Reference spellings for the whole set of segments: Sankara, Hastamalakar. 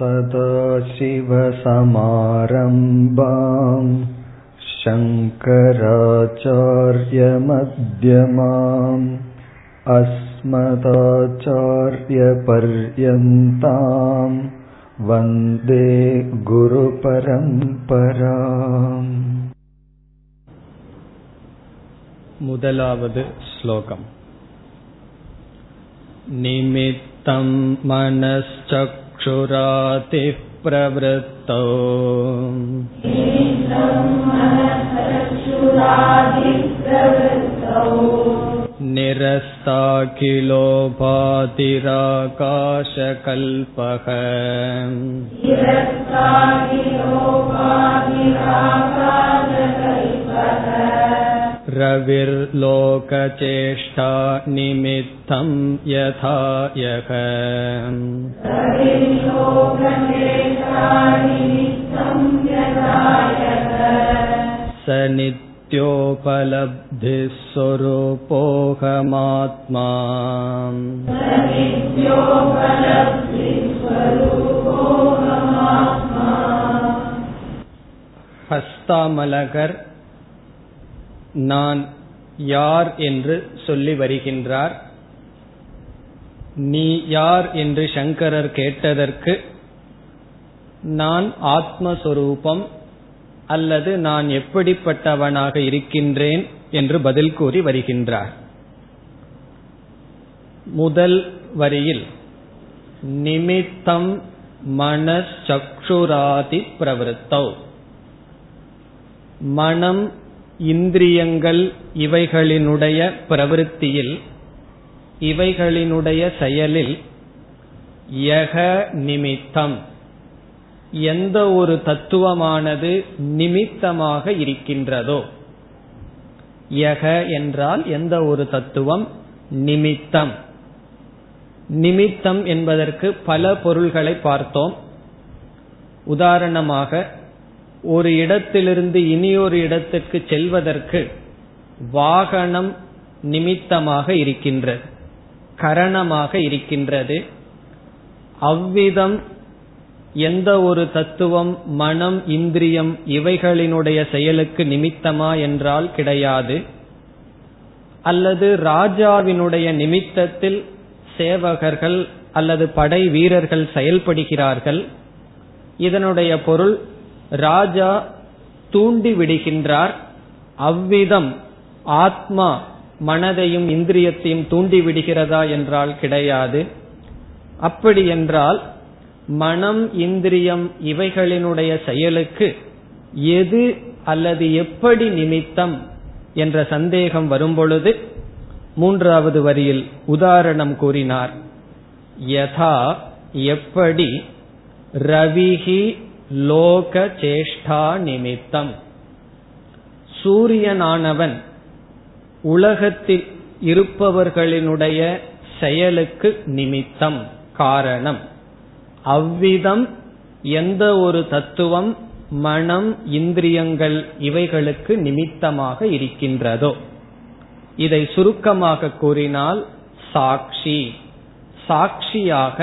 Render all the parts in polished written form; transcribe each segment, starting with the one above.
சதாசிவசமாரம்பாம் சங்கராச்சார்ய மத்யமாம் அஸ்மதாச்சார்ய பர்யந்தாம் வந்தே குரு பரம்பராம். முதலாவது ஸ்லோகம். நிமித்தம் மனஸ்சக் க்ஷுராதி ப்ரவ்ருத்தோ நிரஸ்தாகிலோபாதிராகாசகல்பக ரவிர்லோகசேஷ்டா நிமித்தம் யதாயக. ச நித்யோபலப்திஸ்வரூபோஹமாத்மா ஹஸ்தாமலகர் நான் யார் என்று சொல்லி வருகின்றார். நீ யார் என்று சங்கரர் கேட்டதற்கு நான் ஆத்மஸ்வரூபம் அல்லது நான் எப்படிப்பட்டவனாக இருக்கின்றேன் என்று பதில் கூறி வருகின்றார். முதல் வரியில் நிமித்தம் மனசக்ஷுராதி பிரவருத்தௌ, மனம் இந்திரியங்கள் இவைகளினுடைய பிரவருத்தியில், இவைகளினுடைய செயலில் யக நிமித்தம் எந்த ஒரு தத்துவமானது நிமித்தமாக இருக்கின்றதோ, யக என்றால் எந்த ஒரு தத்துவம், நிமித்தம். நிமித்தம் என்பதற்கு பல பொருள்களை பார்த்தோம். உதாரணமாக ஒரு இடத்திலிருந்து இனியொரு இடத்திற்கு செல்வதற்கு வாகனம் நிமித்தமாக இருக்கின்றது, காரணமாக இருக்கின்றது. அவ்விதம் எந்த ஒரு தத்துவம் மனம் இந்திரியம் இவைகளினுடைய செயலுக்கு நிமித்தமா என்றால் கிடையாது. அல்லது ராஜாவினுடைய நிமித்தத்தில் சேவகர்கள் அல்லது படை வீரர்கள் செயல்படுகிறார்கள். இதனுடைய பொருள் ராஜா தூண்டி விடுகின்றார். அவ்விதம் ஆத்மா மனதையும் இந்திரியத்தையும் தூண்டி விடுகிறதா என்றால் கிடையாது. அப்படி என்றால் மனம் இந்திரியம் இவைகளினுடைய செயலுக்கு எது அல்லது எப்படி நிமித்தம் என்ற சந்தேகம் வரும்பொழுது மூன்றாவது வரியில் உதாரணம் கூறினார். யதா எப்படி, ரவிஹி லோக சேஷ்டா நிமித்தம், சூரியனானவன் உலகத்தில் இருப்பவர்களினுடைய செயலுக்கு நிமித்தம், காரணம். அவ்விதம் எந்த ஒரு தத்துவம் மனம் இந்திரியங்கள் இவைகளுக்கு நிமித்தமாக இருக்கின்றதோ. இதை சுருக்கமாக கூறினால் சாட்சி, சாட்சியாக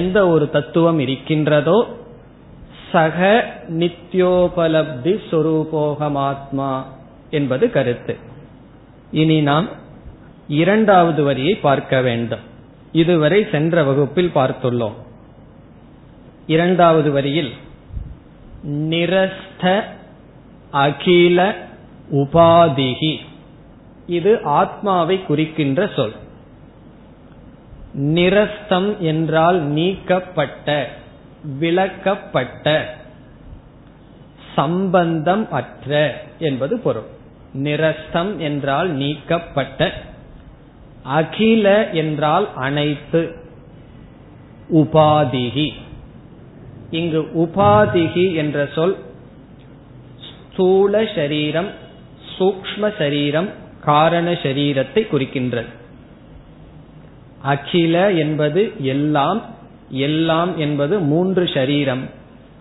எந்த ஒரு தத்துவம் இருக்கின்றதோ, சக நித்யோபலப்தி சொரூபோகமாத்மா என்பது கருத்து. இனி நாம் இரண்டாவது வரியை பார்க்க வேண்டும். இதுவரை சென்ற வகுப்பில் பார்த்துள்ளோம். இரண்டாவது வரியில் நிரஸ்த அகில உபாதிகி, இது ஆத்மாவை குறிக்கின்ற சொல். நிரஸ்தம் என்றால் நீக்கப்பட்ட, விளக்கப்பட்ட, சம்பந்தம் அற்ற என்பது பொருள். நிரஸ்தம் என்றால் நீக்கப்பட்ட, அகில என்றால் அனைத்து, உபாதிகி. இங்கு உபாதிகி என்ற சொல் ஸ்தூல சரீரம், சூக்ஷ்ம சரீரம், காரண சரீரத்தை குறிக்கின்றது. அகில என்பது எல்லாம், எல்லாம் என்பது மூன்று ஷரீரம்.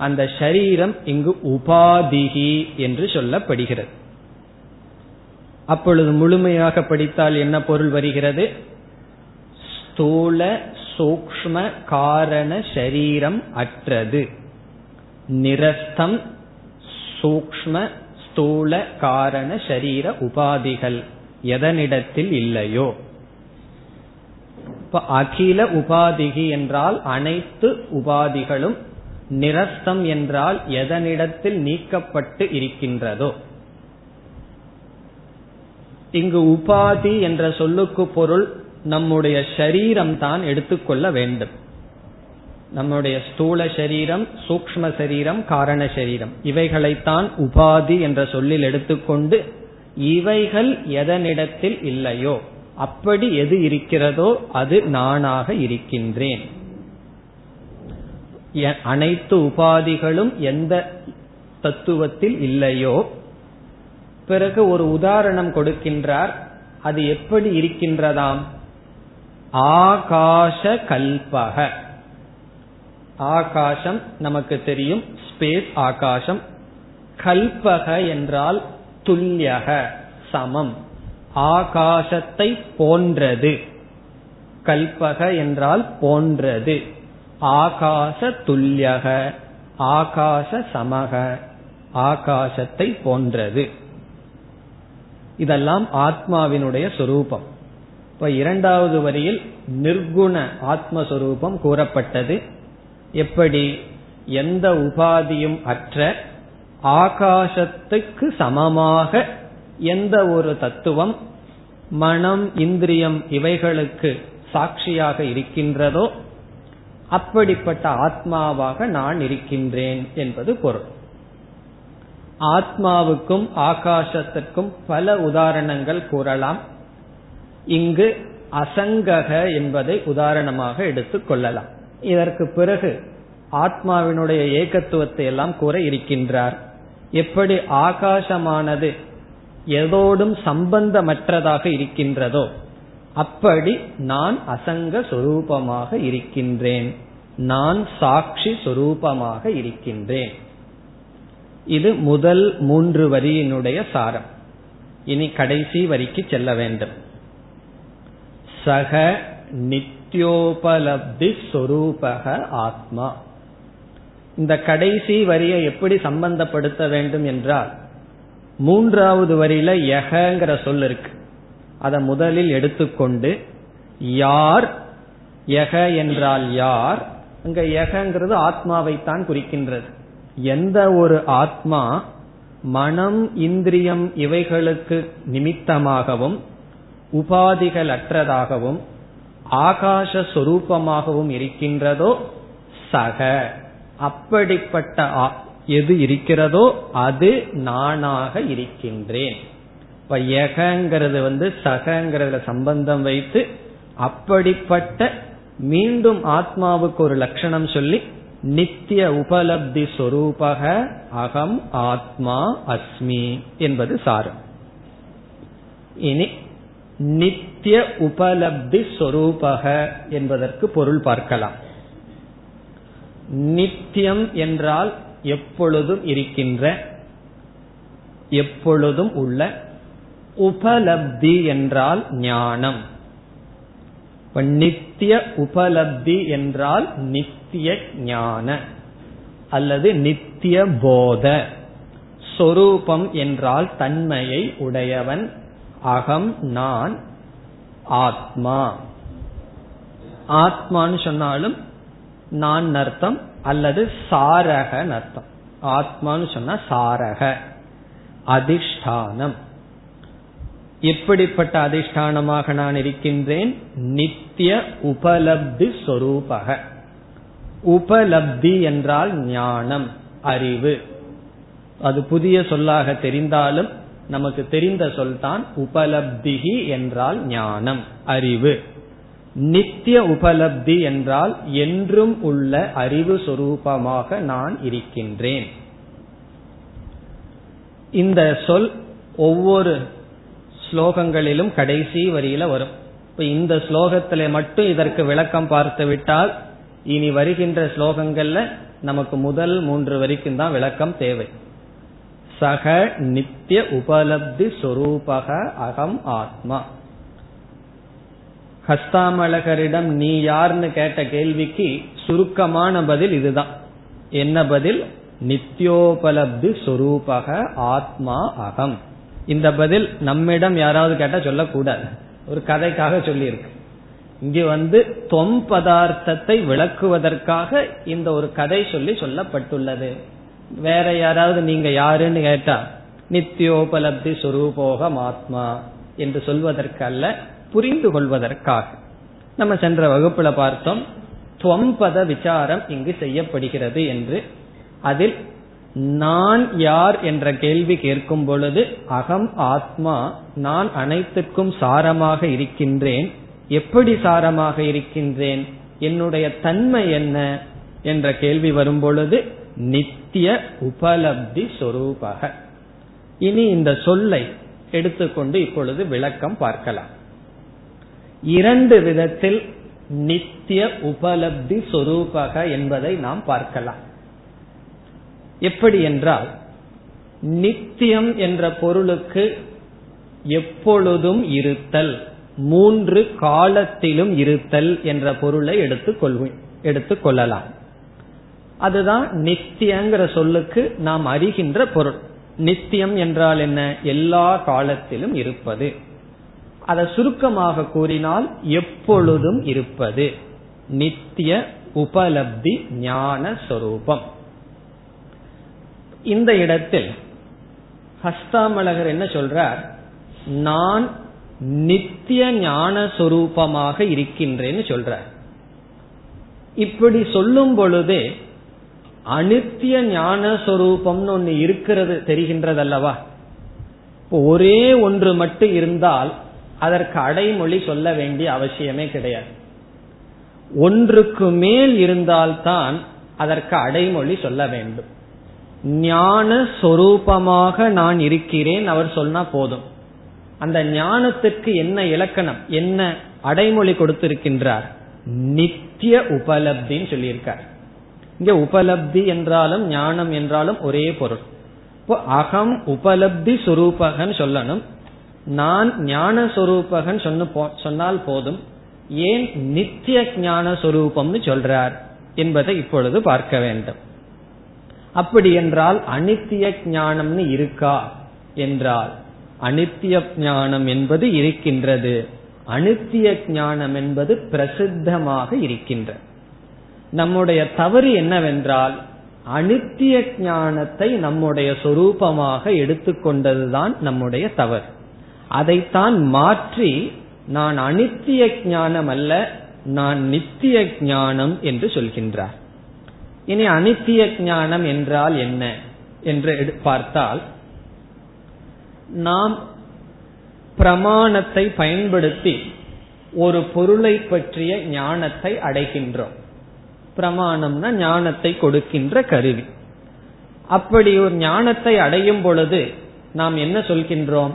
அந்த ஷரீரம் இங்கு உபாதிகி என்று சொல்லப்படுகிறது. அப்பொழுது முழுமையாக படித்தால் என்ன பொருள் வருகிறது? ஸ்தூல சூக்ஷ்ம காரண சரீரம் அற்றது. நிரஸ்தம் சூக்ஷ்ம ஸ்தூல காரண சரீர உபாதிகள் எதனிடத்தில் இல்லையோ. இப்ப அகில உபாதிகி என்றால் அனைத்து உபாதிகளும், நிரஸ்தம் என்றால் எதனிடத்தில் நீக்கப்பட்டு இருக்கின்றதோ. இங்கு உபாதி என்ற சொல்லுக்கு பொருள் நம்முடைய சரீரம் தான் எடுத்துக்கொள்ள வேண்டும். நம்முடைய ஸ்தூல சரீரம், சூக்ஷ்ம சரீரம், காரண சரீரம் இவைகளைத்தான் உபாதி என்ற சொல்லில் எடுத்துக்கொண்டு இவைகள் எதனிடத்தில் இல்லையோ அப்படி எது இருக்கிறதோ அது நானாக இருக்கின்றேன். அனைத்து உபாதிகளும் எந்த தத்துவத்தில் இல்லையோ. பிறகு ஒரு உதாரணம் கொடுக்கின்றார், அது எப்படி இருக்கின்றதாம். ஆகாச கல்பக, ஆகாசம் நமக்கு தெரியும், ஸ்பேஸ் ஆகாசம். கல்பக என்றால் துல்லியக சமம், ஆகாசத்தை போன்றது. கல்பக என்றால் போன்றது, ஆகாச துல்லியக, ஆகாச சமக, ஆகாசத்தை போன்றது. இதெல்லாம் ஆத்மாவினுடைய சொரூபம். இப்ப இரண்டாவது வரியில் நிர்குண ஆத்மஸ்வரூபம் கூறப்பட்டது. எப்படி? எந்த உபாதியும் அற்ற, ஆகாசத்துக்கு சமமாக எந்த ஒரு தத்துவம் மனம் இந்திரியம் இவைகளுக்கு சாட்சியாக இருக்கின்றதோ அப்படிப்பட்ட ஆத்மாவாக நான் இருக்கின்றேன் என்பது பொருள். ஆத்மாவுக்கும் ஆகாசத்திற்கும் பல உதாரணங்கள் கூறலாம். இங்கு அசங்கக என்பதை உதாரணமாக எடுத்துக் கொள்ளலாம். இதற்கு பிறகு ஆத்மாவினுடைய ஏகத்துவத்தை எல்லாம் கூற இருக்கின்றார். எப்படி ஆகாசமானது எதோடும் சம்பந்தமற்றதாக இருக்கின்றதோ அப்படி நான் அசங்க சொரூபமாக இருக்கின்றேன், நான் சாட்சி சொரூபமாக இருக்கின்றேன். இது முதல் 3 வரியினுடைய சாரம். இனி கடைசி வரிக்கு செல்ல வேண்டும். சக நித்யோபலப்தி சொரூபக ஆத்மா. இந்த கடைசி வரியை எப்படி சம்பந்தப்படுத்த வேண்டும் என்றால், 3வது வரியில யகங்கிற சொல் இருக்கு, அதை முதலில் எடுத்துக்கொண்டு யார், யக என்றால் யார், அங்க யகங்கிறது ஆத்மாவைத்தான் குறிக்கின்றது. எந்த ஒரு ஆத்மா மனம் இந்திரியம் இவைகளுக்கு நிமித்தமாகவும் உபாதிகள் அற்றதாகவும் ஆகாச சொரூபமாகவும் இருக்கின்றதோ சக அப்படிப்பட்ட எது இருக்கிறதோ அது நானாக இருக்கின்றேன். இப்ப யகங்கிறது சகங்கிறதுல சம்பந்தம் வைத்து அப்படிப்பட்ட மீண்டும் ஆத்மாவுக்கு ஒரு லட்சணம் சொல்லி நித்திய உபலப்தி சொரூபக அகம் ஆத்மா அஸ்மி என்பது சாரம். இனி நித்திய உபலப்தி சொரூபக என்பதற்கு பொருள் பார்க்கலாம். நித்தியம் என்றால் எப்பொழுதும் இருக்கின்ற, எப்பொழுதும் உள்ள. உபலப்தி என்றால் ஞானம். நித்திய உபலப்தி என்றால் நித்திய ஞான அல்லது நித்திய போத. சொரூபம் என்றால் தன்மையை உடையவன். அகம் நான், ஆத்மா. ஆத்மான்னு சொன்னாலும் நான் அர்த்தம் அல்லது சாரக அர்த்தம். ஆத்மான்னு சொன்ன சாரக அதிஷ்டானம். எப்படிப்பட்ட அதிஷ்டானமாக நான் இருக்கின்றேன்? நித்திய உபலப்தி ஸ்வரூபக. உபலப்தி என்றால் ஞானம், அறிவு. அது புதிய சொல்லாக தெரிந்தாலும் நமக்கு தெரிந்த சொல்தான். உபலப்திகி என்றால் ஞானம், அறிவு. நித்திய உபலப்தி என்றால் என்றும் உள்ள அறிவு சொரூபமாக நான் இருக்கின்றேன். இந்த சொல் ஒவ்வொரு ஸ்லோகங்களிலும் கடைசி வரியில வரும். இப்ப இந்த ஸ்லோகத்தில மட்டும் இதற்கு விளக்கம் பார்த்து விட்டால் இனி வருகின்ற ஸ்லோகங்கள்ல நமக்கு முதல் 3 வரிக்கும் தான் விளக்கம் தேவை. சக நித்திய உபலப்தி சொரூபக அகம் ஆத்மா. ஹஸ்தாமலகரிடம் நீ யார்னு கேட்ட கேள்விக்கு சுருக்கமான பதில் இதுதான். என்ன பதில்? நித்யோபலப்தி சொரூபக ஆத்மா அகம். இந்த பதில் நம்மிடம் யாராவது கேட்டா சொல்லக்கூடாது, ஒரு கதைக்காக சொல்லியிருக்கு. இங்கு வந்து தொம் பதார்த்தத்தை விளக்குவதற்காக இந்த ஒரு கதை சொல்லி சொல்லப்பட்டுள்ளது. வேற யாராவது நீங்க யாருன்னு கேட்டா நித்யோபலப்தி சொரூபோகம் ஆத்மா என்று சொல்வதற்கு அல்ல, புரிந்து கொள்வதற்காக. நம்ம சென்ற வகுப்புல பார்த்தோம் தொம்பத விசாரம் இங்கு செய்யப்படுகிறது என்று. அதில் நான் யார் என்ற கேள்வி கேட்கும் பொழுது அகம் ஆத்மா, நான் அனைத்துக்கும் சாரமாக இருக்கின்றேன். எப்படி சாரமாக இருக்கின்றேன், என்னுடைய தன்மை என்ன என்ற கேள்வி வரும் பொழுது நித்திய உபலப்தி சொரூபக. இனி இந்த சொல்லை எடுத்துக்கொண்டு இப்பொழுது விளக்கம் பார்க்கலாம். இரண்டு விதத்தில் நித்திய உபலப்தி சொரூபக என்பதை நாம் பார்க்கலாம். எப்படி என்றால், நித்தியம் என்ற பொருளுக்கு எப்பொழுதும் இருத்தல், மூன்று காலத்திலும் இருத்தல் என்ற பொருளை எடுத்துக்கொள்ளலாம். அதுதான் நித்தியங்கிற சொல்லுக்கு நாம் அறிகின்ற பொருள். நித்தியம் என்றால் என்ன? எல்லா காலத்திலும் இருப்பது. அதை சுருக்கமாக கூறினால் எப்பொழுதும் இருப்பது. நித்திய உபலப்தி ஞான சொரூபம். இந்த இடத்தில் ஹஸ்தாமலகர் என்ன சொல்றார்? நான் நித்திய ஞான சொரூபமாக இருக்கின்றேன்னு சொல்றார். இப்படி சொல்லும் பொழுதே அனித்திய ஞான சொரூபம்னு ஒன்னு இருக்கிறது, தெரிகின்றது அல்லவா? ஒரே ஒன்று மட்டும் இருந்தால் அதற்கு அடைமொழி சொல்ல வேண்டிய அவசியமே கிடையாது. ஒன்றுக்கு மேல் இருந்தால்தான் அதற்கு அடைமொழி சொல்ல வேண்டும். ஞான சொரூபமாக நான் இருக்கிறேன் அவர் சொன்னா போதும். அந்த ஞானத்திற்கு என்ன இலக்கணம், என்ன அடைமொழி கொடுத்திருக்கின்றார்? நித்திய உபலப்தின்னு சொல்லியிருக்கார். இங்க உபலப்தி என்றாலும் ஞானம் என்றாலும் ஒரே பொருள். இப்போ அகம் உபலப்தி சுரூபகன் சொல்லணும். நான் ஞான சொரூபகன் சொன்னால் போதும். ஏன் நித்திய ஞான சொரூபம்னு சொல்றார் என்பதை இப்பொழுது பார்க்க வேண்டும். அப்படி என்றால் அனித்திய ஞானம்னு இருக்கா என்றால், அனித்திய ஞானம் என்பது இருக்கின்றது. அனித்திய ஞானம் என்பது பிரசித்தமாக இருக்கின்றது. நம்முடைய தவறு என்னவென்றால், அனித்திய ஞானத்தை நம்முடைய சொரூபமாக எடுத்துக்கொண்டதுதான் நம்முடைய தவறு. அதைத்தான் மாற்றி நான் அனித்திய ஞானம் அல்ல, நான் நித்திய ஞானம் என்று சொல்கின்றார். இனி அனித்திய ஞானம் என்றால் என்ன என்று பார்த்தால், நாம் பிரமாணத்தை பயன்படுத்தி ஒரு பொருளை பற்றிய ஞானத்தை அடைகின்றோம். பிரமாணம்னா ஞானத்தை கொடுக்கின்ற கருவி. அப்படி ஒரு ஞானத்தை அடையும் பொழுது நாம் என்ன சொல்கின்றோம்?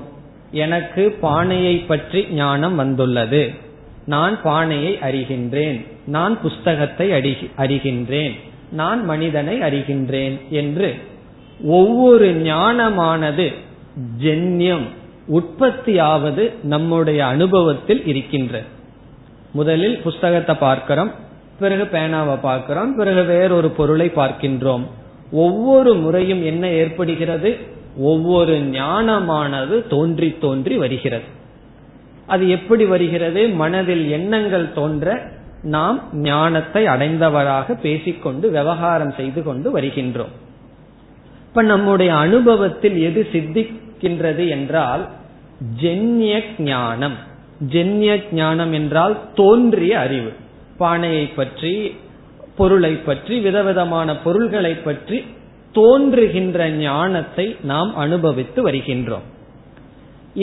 எனக்கு பானையை பற்றி ஞானம் வந்துள்ளது, நான் பானையை அறிகின்றேன், நான் புஸ்தகத்தை அறிகின்றேன், நான் மனிதனை அறிகின்றேன் என்று ஒவ்வொரு ஞானமானது ஜென்யம் உற்பத்தியாவது நம்முடைய அனுபவத்தில் இருக்கின்ற. முதலில் புஸ்தகத்தை பார்க்கிறோம், பிறகு பேனாவை பார்க்கிறோம், பிறகு வேறொரு பொருளை பார்க்கின்றோம். ஒவ்வொரு முறையும் என்ன ஏற்படுகிறது? ஒவ்வொரு ஞானமானது தோன்றி தோன்றி வருகிறது. அது எப்படி வருகிறது? மனதில் எண்ணங்கள் தோன்ற நாம் ஞானத்தை அடைந்தவராக பேசிக்கொண்டு விவகாரம் செய்து கொண்டு வருகின்றோம். இப்ப நம்முடைய அனுபவத்தில் எது சித்திக்கின்றது என்றால் ஜென்ய ஞானம். ஜென்ய ஞானம் என்றால் தோன்றிய அறிவு. பானையை பற்றி, பொருளை பற்றி, விதவிதமான பொருள்களை பற்றி தோன்றுகின்ற ஞானத்தை நாம் அனுபவித்து வருகின்றோம்.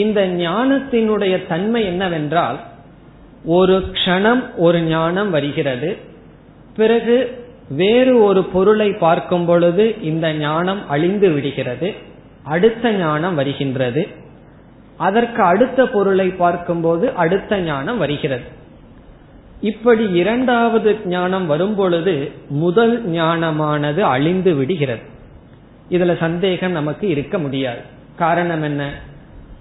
இந்த ஞானத்தினுடைய தன்மை என்னவென்றால், ஒரு க்ஷணம் ஒரு ஞானம் வருகிறது, பிறகு வேறு ஒரு பொருளை பார்க்கும் பொழுது இந்த ஞானம் அழிந்து விடுகிறது, அடுத்த ஞானம் வருகின்றது, அதற்கு அடுத்த பொருளை பார்க்கும்போது அடுத்த ஞானம் வருகிறது. இப்படி இரண்டாவது ஞானம் வரும்பொழுது முதல் ஞானமானது அழிந்து விடுகிறது. இதுல சந்தேகம் நமக்கு இருக்க முடியாது. காரணம் என்ன?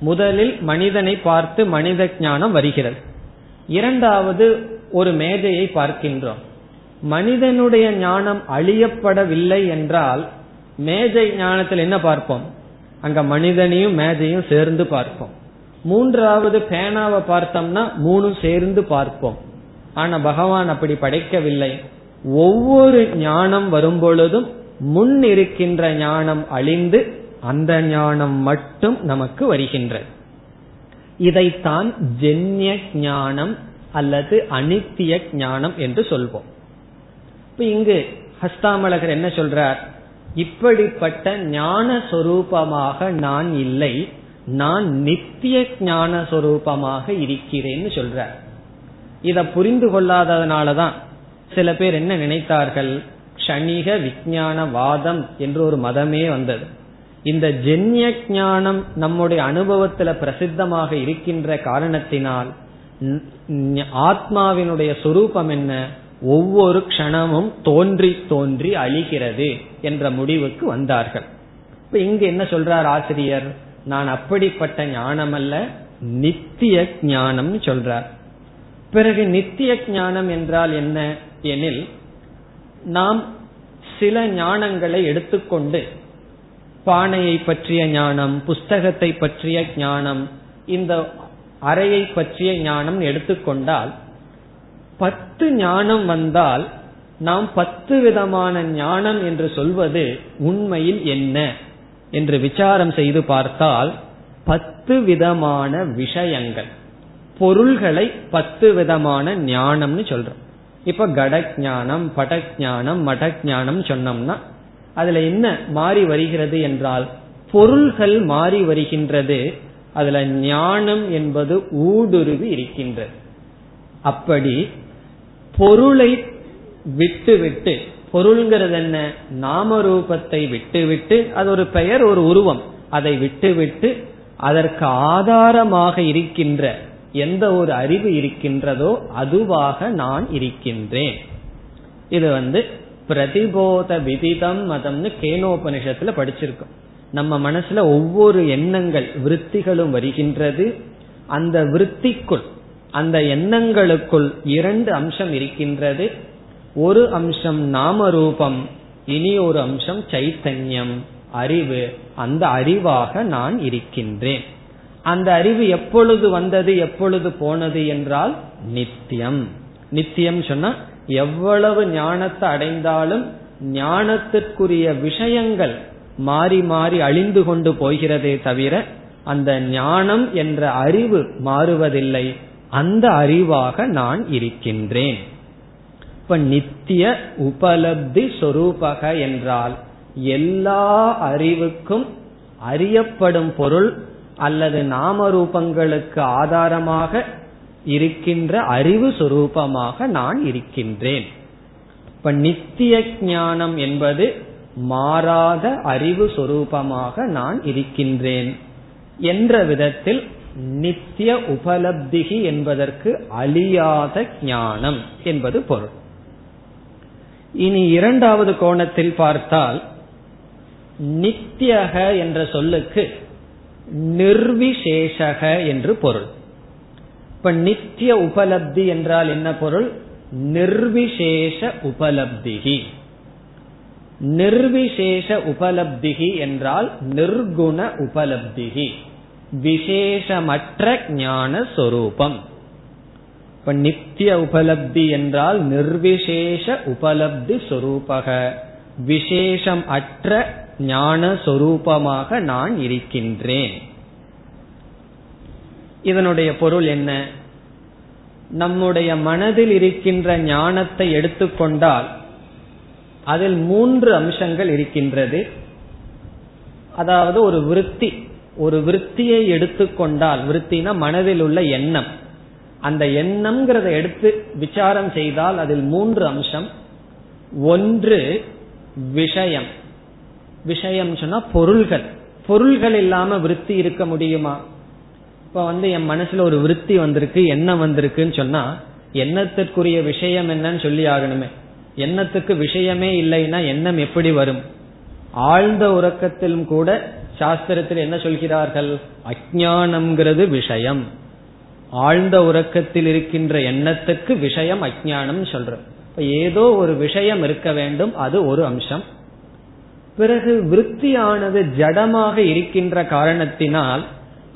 முதலில் மனிதனை பார்த்து மனித ஞானம் வருகிறது, இரண்டாவது ஒரு மேதையை பார்க்கின்றோம். மனிதனுடைய ஞானம் அழியப்படவில்லை என்றால் மேதை ஞானத்தில் என்ன பார்ப்போம்? அங்க மனிதனையும் மேதையும் சேர்ந்து பார்ப்போம். மூன்றாவது பேனாவை பார்த்தோம்னா மூணும் சேர்ந்து பார்ப்போம். ஆனா பகவான் அப்படி படைக்கவில்லை. ஒவ்வொரு ஞானம் வரும் பொழுதும் முன் இருக்கின்ற ஞானம் அழிந்து அந்த ஞானம் மட்டும் நமக்கு வருகின்றது. இதைத்தான் ஜென்ய ஞானம் அல்லது அனித்திய ஞானம் என்று சொல்வோம். இப்ப இங்கு ஹஸ்தாமலகர் என்ன சொல்றார்? இப்படிப்பட்ட ஞான சொரூபமாக நான் இல்லை, நான் நித்திய ஞான சொரூபமாக இருக்கிறேன்னு சொல்றார். இத புரிந்து கொள்ளாததனாலதான் சில பேர் என்ன நினைத்தார்கள், க்ஷணிக விஞ்ஞான வாதம் என்று ஒரு மதமே வந்தது. இந்த ஜென்ய ஞானம் நம்முடைய அனுபவத்துல பிரசித்தமாக இருக்கின்ற காரணத்தினால் ஆத்மாவினுடைய சொரூபம் என்ன, ஒவ்வொரு க்ஷணமும் தோன்றி தோன்றி அழிகிறது என்ற முடிவுக்கு வந்தார்கள். இப்ப இங்கு என்ன சொல்றார் ஆசிரியர்? நான் அப்படிப்பட்ட ஞானம் அல்ல, நித்திய ஞானம் சொல்றார். பிறகு நித்திய ஞானம் என்றால் என்ன எனில், நாம் சில ஞானங்களை எடுத்துக்கொண்டு பானையை பற்றிய ஞானம், புஸ்தகத்தை பற்றிய ஞானம், இந்த அறையை பற்றிய ஞானம் எடுத்துக்கொண்டால் 10 ஞானம் வந்தால் நாம் 10 விதமான ஞானம் என்று சொல்வது உண்மையில் என்ன என்று விசாரம் செய்து பார்த்தால் 10 விதமான விஷயங்கள், பொருள்களை 10 விதமான ஞானம்னு சொல்றோம். இப்ப கடஞானம், படஞானம், மடஞானம் சொன்னோம்னா அதுல என்ன மாறி வருகிறது என்றால் பொருள்கள் மாறி வருகின்றது, அதுல ஞானம் என்பது ஊடுருவி இருக்கின்றது. அப்படி பொருளை விட்டுவிட்டு, பொருள்கிறது என்ன, நாமரூபத்தை விட்டுவிட்டு, அது ஒரு பெயர், ஒரு உருவம், அதை விட்டுவிட்டு அதற்கு ஆதாரமாக இருக்கின்ற எந்த ஒரு அறிவு இருக்கின்றதோ அதுவாக நான் இருக்கின்றேன். இது பிரதிபோத விதிதம் மதம்னு கேனோபனிஷத்துல படிச்சிருக்கோம். நம்ம மனசுல ஒவ்வொரு எண்ணங்கள் விருத்திகளும் வருகின்றது. அந்த விருத்திக்குள், அந்த எண்ணங்களுக்குள் 2 அம்சம் இருக்கின்றது. ஒரு அம்சம் நாம ரூபம், இனி ஒரு அம்சம் சைத்தன்யம், அறிவு. அந்த அறிவாக நான் இருக்கின்றேன். அந்த அறிவு எப்பொழுது வந்தது, எப்பொழுது போனது என்றால் நித்தியம். நித்தியம் சொன்னா எவ்வளவு ஞானத்தை அடைந்தாலும் ஞானத்திற்குரிய விஷயங்கள் மாறி மாறி அழிந்து கொண்டு போகிறதே தவிர அந்த ஞானம் என்ற அறிவு மாறுவதில்லை. அந்த அறிவாக நான் இருக்கின்றேன். இப்ப நித்திய உபலப்தி சொரூபக என்றால் எல்லா அறிவுக்கும் அறியப்படும் பொருள் அல்லது நாமரூபங்களுக்கு ஆதாரமாக இருக்கின்ற அறிவு சொரூபமாக நான் இருக்கின்றேன். இப்ப நித்திய ஞானம் என்பது மாறாத அறிவு சொரூபமாக நான் இருக்கின்றேன் என்ற விதத்தில் நித்திய உபலப்திகி என்பதற்கு அழியாத ஞானம் என்பது பொருள். இனி இரண்டாவது கோணத்தில் பார்த்தால் நித்தியக என்ற சொல்லுக்கு நிர்விசேஷக என்று பொருள். இப்ப நித்திய உபலப்தி என்றால் என்ன பொருள்? நிர்விசேஷ உபலப்திகி. நிர்விசேஷ உபலப்திகி என்றால் நிர்குண உபலப்திகி, விசேஷமற்ற ஞான சொரூபம். இப்ப நித்திய உபலப்தி என்றால் நிர்விசேஷ உபலப்தி சொரூபக, விசேஷம் அற்ற ஞான சொரூபமாக நான் இருக்கின்றேன். இதனுடைய பொருள் என்ன? நம்முடைய மனதில் இருக்கின்ற ஞானத்தை எடுத்துக்கொண்டால் அதில் 3 அம்சங்கள் இருக்கின்றது. அதாவது ஒரு விருத்தி, ஒரு விருத்தியை எடுத்துக்கொண்டால், விருத்தினா மனதில் உள்ள எண்ணம், அந்த எண்ணம்ங்கிறத எடுத்து விசாரம் செய்தால் அதில் 3 அம்சம். ஒன்று விஷயம். விஷயம் சொன்னா பொருள்கள். பொருள்கள் இல்லாம விருத்தி இருக்க முடியுமா? இப்ப என் மனசுல ஒரு விருத்தி வந்திருக்கு, எண்ணம் வந்திருக்குன்னு சொன்னா எண்ணத்திற்குரிய விஷயம் என்னன்னு சொல்லி ஆகணுமே. எண்ணத்துக்கு விஷயமே இல்லைன்னா எண்ணம் எப்படி வரும்? ஆழ்ந்த உறக்கத்திலும் கூட சாஸ்திரத்தில் என்ன சொல்கிறார்கள்? அஜ்ஞானம்ங்கிறது விஷயம், ஆழ்ந்த உறக்கத்தில் இருக்கின்ற எண்ணத்துக்கு விஷயம் அஜ்ஞானம் சொல்றோம். ஏதோ ஒரு விஷயம் இருக்க வேண்டும், அது ஒரு அம்சம். பிறகு விருத்தியானது ஜடமாக இருக்கின்ற காரணத்தினால்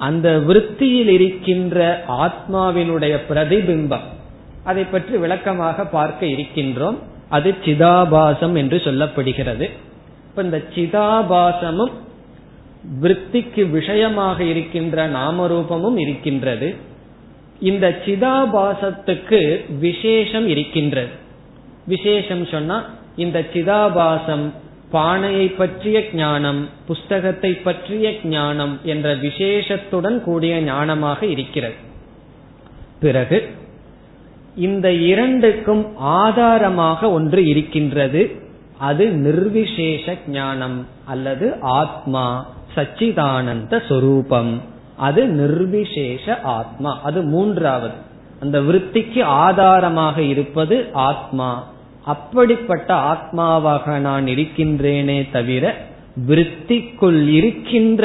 அந்த விருத்தியில் இருக்கின்ற ஆத்மாவினுடைய பிரதிபிம்பம், அதை பற்றி விளக்கமாக பார்க்க இருக்கின்றோம். அது சிதாபாசம் என்று சொல்லப்படுகிறது. இப்ப இந்த சிதாபாசமும் விருத்திக்கு விஷயமாக இருக்கின்ற நாமரூபமும் இருக்கின்றது. இந்த சிதாபாசத்துக்கு விசேஷம் இருக்கின்றது. விசேஷம் சொன்னா இந்த சிதாபாசம் பானையை பற்றிய ஞானம், புஸ்தகத்தை பற்றிய ஞானம் என்ற விசேஷத்துடன் கூடிய ஞானமாக இருக்கிறது. பிறகு இந்த இரண்டுக்கும் ஆதாரமாக ஒன்று இருக்கின்றது, அது நிர்விசேஷ ஞானம் அல்லது ஆத்மா, சச்சிதானந்த சொரூபம். அது நிர்விசேஷ ஆத்மா, அது மூன்றாவது. அந்த விருத்திக்கு ஆதாரமாக இருப்பது ஆத்மா. அப்படிப்பட்ட ஆத்மாவாக நான் இருக்கின்றேனே தவிர விருத்திக்குள் இருக்கின்ற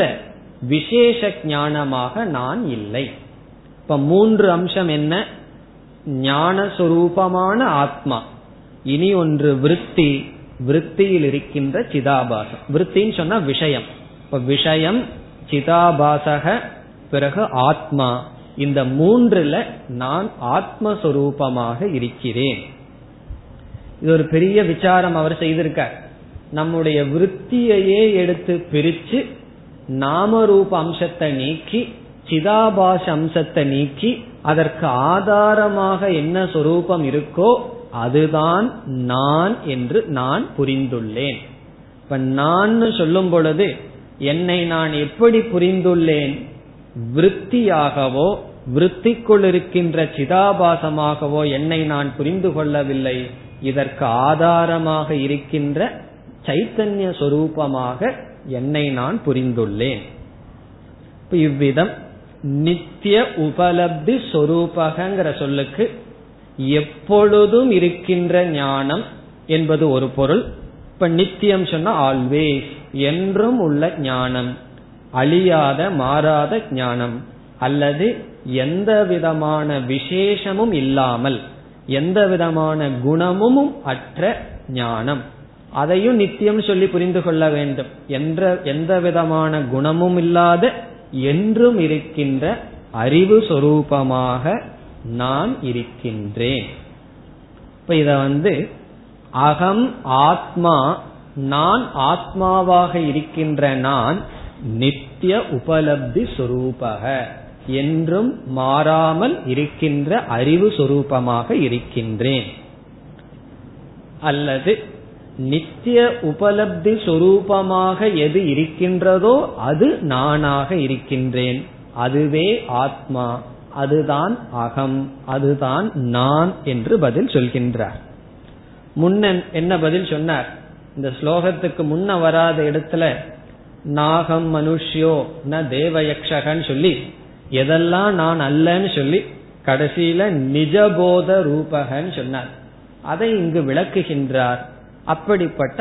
விசேஷ ஞானமாக நான் இல்லை. இப்ப மூன்று அம்சம் என்ன? ஞான சொரூபமான ஆத்மா, இனி ஒன்று விருத்தி, விருத்தியில் இருக்கின்ற சிதாபாசம். விருத்தின்னு சொன்னா விஷயம். இப்ப விஷயம், சிதாபாசக, பிறகு ஆத்மா. இந்த மூன்றுல நான் ஆத்மஸ்வரூபமாக இருக்கிறேன். இது ஒரு பெரிய விசாரம் அவர் செய்திருக்கார். நம்முடைய விருத்தியையே எடுத்து பிரிச்சு நாமரூப அம்சத்தை நீக்கி சிதாபாச அம்சத்தை நீக்கி அதற்கு ஆதாரமாக என்ன சொரூபம் இருக்கோ அதுதான் நான் என்று நான் புரிந்துள்ளேன். இப்ப நான் சொல்லும் பொழுது என்னை நான் எப்படி புரிந்துள்ளேன்? விருத்தியாகவோ விருத்திக்குள் இருக்கின்ற சிதாபாசமாகவோ என்னை நான் புரிந்து கொள்ளவில்லை. இதற்கு ஆதாரமாக இருக்கின்ற சைத்தன்ய சொரூபமாக என்னை நான் புரிந்துள்ளேன். இவ்விதம் நித்திய உபலப்தி சொரூபகங்கிற சொல்லுக்கு எப்பொழுதும் இருக்கின்ற ஞானம் என்பது ஒரு பொருள். இப்ப நித்தியம் சொன்னா ஆல்வேஸ், என்றும் உள்ள ஞானம், அழியாத மாறாத ஞானம், அல்லது எந்த விதமான விசேஷமும் இல்லாமல் எந்த விதமான குணமும் அற்ற ஞானம். அதையும் நித்தியம் சொல்லி புரிந்து கொள்ள வேண்டும். எந்த விதமான குணமும் இல்லாத என்றும் இருக்கின்ற அறிவு சொரூபமாக நான் இருக்கின்றேன். இப்ப இத அகம் ஆத்மா, நான் ஆத்மாவாக இருக்கின்ற நான் நித்திய உபலப்தி சொரூபக, என்றும் மாறாமல் இருக்கின்ற அறிவு சொரூபமாக இருக்கின்றேன். அல்லது நித்திய உபலப்தி சொரூபமாக எது இருக்கின்றதோ அது நானாக இருக்கின்றேன். அதுவே ஆத்மா, அதுதான் அகம், அதுதான் நான் என்று பதில் சொல்கின்றார். முன்ன என்ன பதில் சொன்னார்? இந்த ஸ்லோகத்துக்கு முன்ன வராத இடத்துல நாகம் மனுஷ்யோ ந தேவயக்ஷகன்னு சொல்லி எதெல்லாம் நான் அல்லன்னு சொல்லி கடைசியில நிஜபோத ரூபகன்னு சொன்னார். அதை இங்கு விளக்குகின்றார். அப்படிப்பட்ட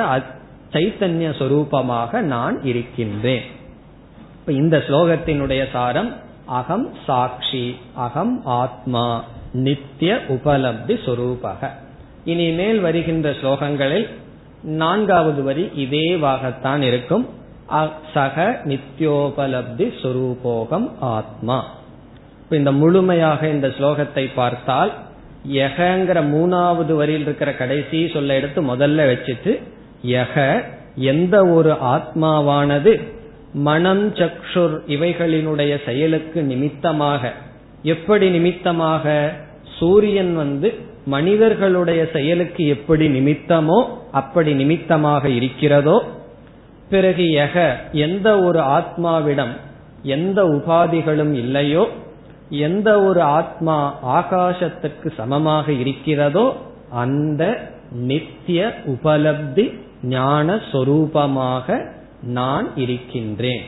சைத்தன்ய சொரூபமாக நான் இருக்கின்றேன். இப்ப இந்த ஸ்லோகத்தினுடைய சாரம் அகம் சாட்சி, அகம் ஆத்மா, நித்திய உபலப்தி சொரூபக. இனிமேல் வருகின்ற ஸ்லோகங்களில் நான்காவது வரி இதேவாகத்தான் இருக்கும். சக நித்யோபலப்தி சொரூபோகம் ஆத்மா. இந்த முழுமையாக இந்த ஸ்லோகத்தை பார்த்தால் யகங்கிற மூணாவது வரியில் இருக்கிற கடைசி சொல்ல எடுத்து முதல்ல வச்சுட்டு யக, எந்த ஒரு ஆத்மாவானது மனம் சக்ஷுர் இவைகளினுடைய செயலுக்கு நிமித்தமாக, எப்படி நிமித்தமாக? சூரியன் மனிதர்களுடைய செயலுக்கு எப்படி நிமித்தமோ அப்படி நிமித்தமாக இருக்கிறதோ. பிறகு யக, எந்த ஒரு ஆத்மாவிடம் எந்த உபாதிகளும் இல்லையோ, எந்த ஒரு ஆத்மா ஆகாசத்துக்கு சமமாக இருக்கிறதோ அந்த நித்திய உபலப்தி ஞான சொரூபமாக நான் இருக்கின்றேன்.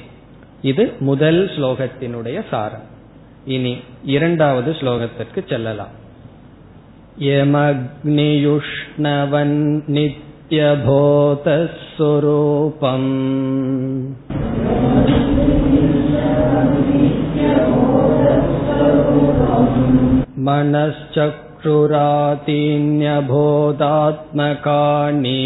இது முதல் ஸ்லோகத்தினுடைய சாரம். இனி இரண்டாவது ஸ்லோகத்திற்கு செல்லலாம். யமக்னியுஷ்ணவன் நித்யபோதஸ்வரூபம் மனச்சக்ஷுராதீன்யபோதாத்மகானி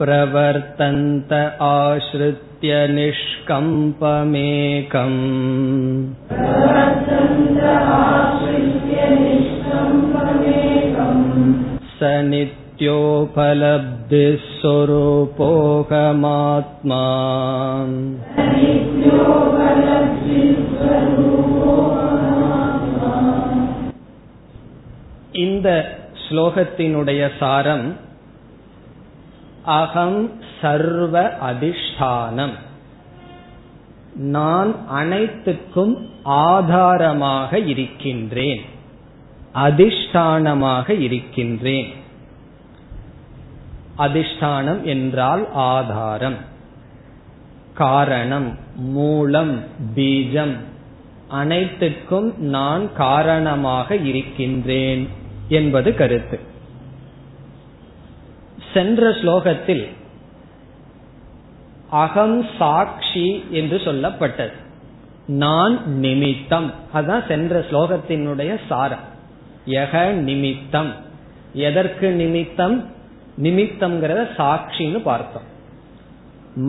பிரவர்த்தந்த ஆஶ்ருத்ய நிஷ்கம்பமேகம். ச நித்யோபலப்தி ஸ்வரூபோகமாத்மா. இந்த ஸ்லோகத்தினுடைய சாரம் அகம் சர்வ அதிஷ்டானம், நான் அனைத்துக்கும் ஆதாரமாக இருக்கின்றேன், அதிஷ்டானமாக இருக்கின்றேன். அதிஷ்டானம் என்றால் ஆதாரம், காரணம், மூலம், பீஜம். அனைத்துக்கும் நான் காரணமாக இருக்கின்றேன் என்பது கருத்து. சென்ற ஸ்லோகத்தில் அகம் சாட்சி என்று சொல்லப்பட்டது, நான் நிமித்தம். அதுதான் சென்ற ஸ்லோகத்தினுடைய சாரம். யக நிமித்தம், எதற்கு நிமித்தம்? நிமித்தம்ங்கிறத சாட்சின்னு பார்த்தோம்.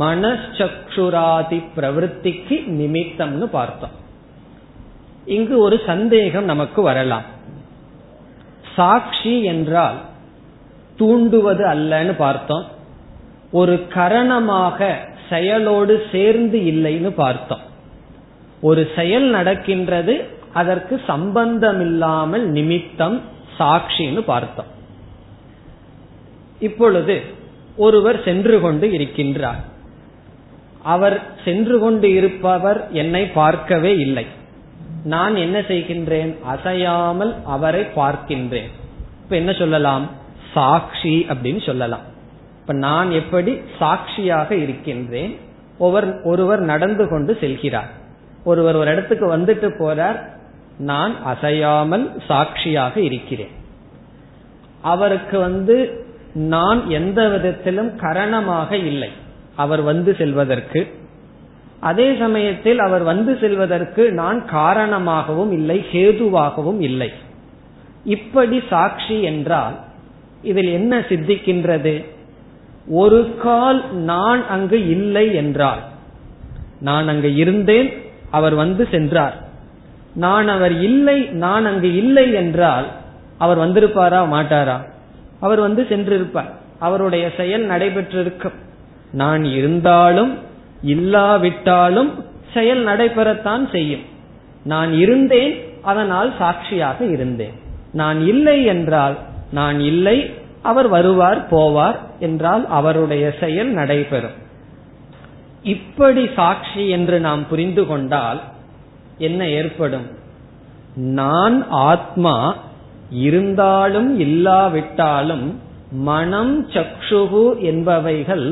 மனச்சக்ஷுராதி பிரவருத்திக்கு நிமித்தம்னு பார்த்தோம். இங்கு ஒரு சந்தேகம் நமக்கு வரலாம். சாட்சி என்றால் தூண்டுவது அல்லன்னு பார்த்தோம், ஒரு கரணமாக செயலோடு சேர்ந்து இல்லைன்னு பார்த்தோம். ஒரு செயல் நடக்கின்றது, அதற்கு சம்பந்தம் இல்லாமல் நிமித்தம் சாட்சின்னு பார்த்தோம். இப்பொழுது ஒருவர் சென்று கொண்டு இருக்கின்றார், அவர் சென்று கொண்டு இருப்பவர் என்னை பார்க்கவே இல்லை. நான் என்ன செய்கின்றேன்? அசையாமல் அவரை பார்க்கின்றேன். இப்ப என்ன சொல்லலாம்? சாட்சி அப்படின்னு சொல்லலாம். இப்ப நான் எப்படி சாட்சியாக இருக்கின்றேன்? ஒருவர் நடந்து கொண்டு செல்கிறார், ஒருவர் ஒரு இடத்துக்கு வந்துட்டு போறார், நான் அசையாமல் சாட்சியாக இருக்கிறேன். அவருக்கு நான் எந்த விதத்திலும் காரணமாக இல்லை அவர் வந்து செல்வதற்கு. அதே சமயத்தில் அவர் வந்து செல்வதற்கு நான் காரணமாகவும் இல்லை, ஹேதுவாகவும் இல்லை. இப்படி சாட்சி என்றால் இதில் என்ன சித்திக்கின்றது? ஒரு கால் நான் அங்கு இல்லை என்றால், நான் அங்கு இருந்தேன், அவர் வந்து சென்றார். நான் அங்கு இல்லை என்றால் அவர் வந்திருப்பாரா மாட்டாரா? அவர் வந்து சென்றிருப்பார், அவருடைய செயல் நடைபெற்றிருக்கும். நான் இருந்தாலும் இல்லாவிட்டாலும் செயல் நடைபெறத்தான் செய்யும். நான் இருந்தேன், அதனால் சாட்சியாக இருந்தேன். நான் இல்லை என்றால் நான் இல்லை, அவர் வருவார் போவார் என்றால் அவருடைய செயல் நடைபெறும். இப்படி சாட்சி என்று நாம் புரிந்து கொண்டால் என்ன ஏற்படும்? நான் ஆத்மா இருந்தாலும் இல்லாவிட்டாலும் மனம் சக்ஷுகு என்பவைகள்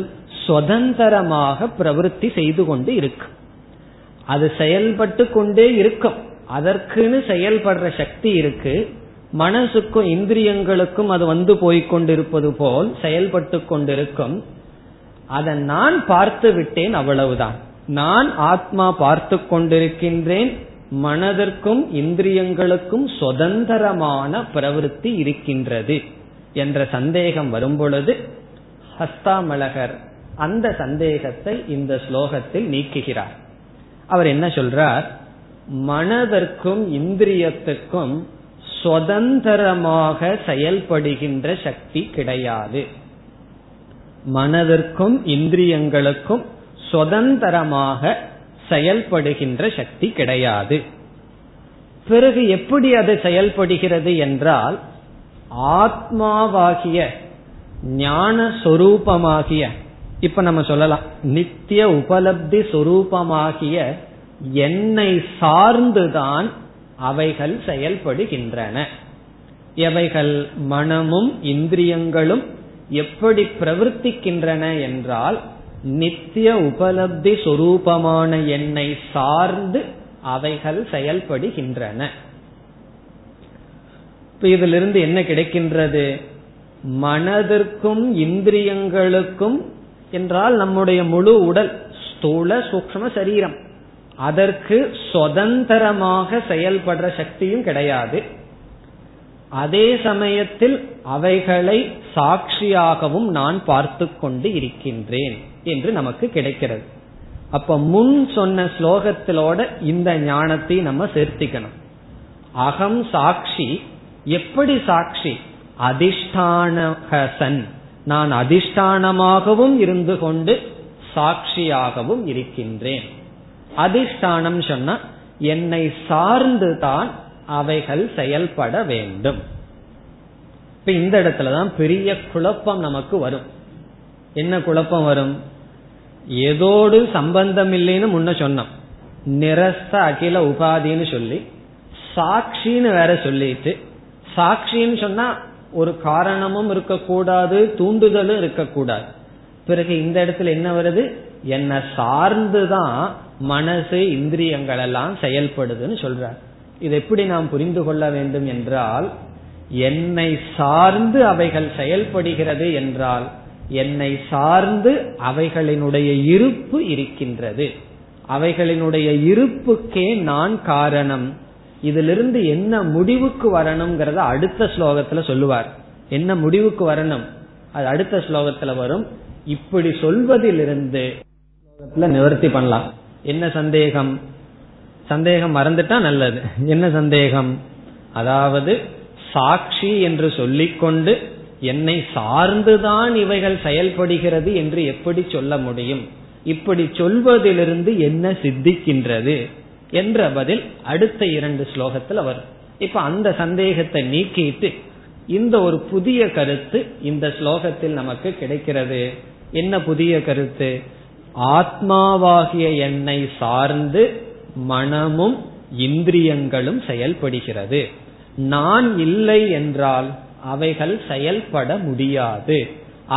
சுதந்திரமாக பிரவருத்தி செய்து கொண்டு இருக்கு. அது செயல்பட்டு கொண்டே இருக்கும், அதற்குன்னு செயல்படுற சக்தி இருக்கு. மனசுக்கும் இந்திரியங்களுக்கும் அது வந்து போய்கொண்டிருப்பது போல் செயல்பட்டு கொண்டிருக்கும். அதை நான் பார்த்து விட்டேன், அவ்வளவுதான். நான் ஆத்மா பார்த்து கொண்டிருக்கின்றேன், மனதிற்கும் இந்திரியங்களுக்கும் சுதந்திரமான பிரவருத்தி இருக்கின்றது என்ற சந்தேகம் வரும் பொழுது ஹஸ்தாமலகர் அந்த சந்தேகத்தை இந்த ஸ்லோகத்தில் நீக்குகிறார். அவர் என்ன சொல்றார்? மனதிற்கும் இந்திரியத்துக்கும் சுதந்திரமாக செயல்படுகின்ற சக்தி கிடையாது. மனதிற்கும் இந்திரியங்களுக்கும் சுதந்திரமாக செயல்படுகின்ற சக்தி கிடையாது. பிறகு எப்படி அது செயல்படுகிறது என்றால், ஆத்மாவாகிய ஞான சொரூபமாகிய, இப்ப நம்ம சொல்லலாம் நித்திய உபலப்தி சொரூபமாகிய என்னை சார்ந்துதான் அவைகள் செயல்படுகின்றன. எவைகள்? மனமும் இந்திரியங்களும். எப்படி பிரவர்த்திக்கின்றன என்றால் நித்திய உபலப்தி சொரூபமான என்னை சார்ந்து அவைகள் செயல்படுகின்றன. இதிலிருந்து என்ன கிடைக்கின்றது? மனதிற்கும் இந்திரியங்களுக்கும் என்றால் நம்முடைய முழு உடல், ஸ்தூல சூக்ஷ்ம சரீரம், அதற்கு சுதந்திரமாக செயல்படுற சக்தியும் கிடையாது. அதே சமயத்தில் அவைகளை சாட்சியாகவும் நான் பார்த்து கொண்டு இருக்கின்றேன் என்று நமக்கு கிடைக்கிறது. அப்ப முன் சொன்ன ஸ்லோகத்திலோட இந்த ஞானத்தை நம்ம சேர்த்திக்கணும். அகம் சாட்சி. எப்படி சாட்சி? அதிஷ்டானகசன், நான் அதிஷ்டானமாகவும் இருந்து கொண்டு சாட்சியாகவும் இருக்கின்றேன். அதிஷ்டானம் சொன்ன என்னை சார்ந்துதான் அவைகள் செயல்பட வேண்டும். இப்ப இந்த இடத்துலதான் பெரிய குழப்பம் நமக்கு வரும். என்ன குழப்பம் வரும்? ஏதோடு சம்பந்தம் இல்லைன்னு முன்ன சொன்னோம், நிரஸ்த அகில உபாதின்னு சொல்லி சாட்சின்னு வேற சொல்லிட்டு, சாட்சின்னு சொன்னா ஒரு காரணமும் இருக்கக்கூடாது, தூண்டுதலும் இருக்கக்கூடாது. பிறகு இந்த இடத்துல என்ன வருது? என்னை சார்ந்துதான் மனசு இந்திரியங்கள் எல்லாம் செயல்படுதுன்னு சொல்றார். இது எப்படி நாம் புரிந்து கொள்ள வேண்டும் என்றால், என்னை சார்ந்து அவைகள் செயல்படுகிறது என்றால் என்னை சார்ந்து அவைகளினுடைய இருப்பு இருக்கின்றது, அவைகளினுடைய இருப்புக்கே நான் காரணம். இதிலிருந்து என்ன முடிவுக்கு வரணும்ங்கிறத அடுத்த ஸ்லோகத்துல சொல்லுவார். என்ன முடிவுக்கு வரணும் அது அடுத்த ஸ்லோகத்துல வரும். இப்படி சொல்வதிலிருந்து நிவர்த்தி பண்ணலாம். என்ன சந்தேகம்? சந்தேகம் மறந்துட்டா நல்லது. என்ன சந்தேகம்? அதாவது சாட்சி என்று சொல்லிக்கொண்டு என்னை சார்ந்துதான் இவைகள் செயல்படுகிறது என்று எப்படி சொல்ல முடியும்? இப்படி சொல்வதிலிருந்து என்ன சித்திக்கின்றது என்ற பதில் அடுத்த 2 ஸ்லோகத்துல வரும். இப்ப அந்த சந்தேகத்தை நீக்கிட்டு இந்த ஒரு புதிய கருத்து இந்த ஸ்லோகத்தில் நமக்கு கிடைக்கிறது. என்ன புதிய கருத்து? ஆத்மாவாகிய என்னை சார்ந்து மனமும் இந்திரியங்களும் செயல்படுகிறது. நான் இல்லை என்றால் அவைகள் செயல்பட முடியாது.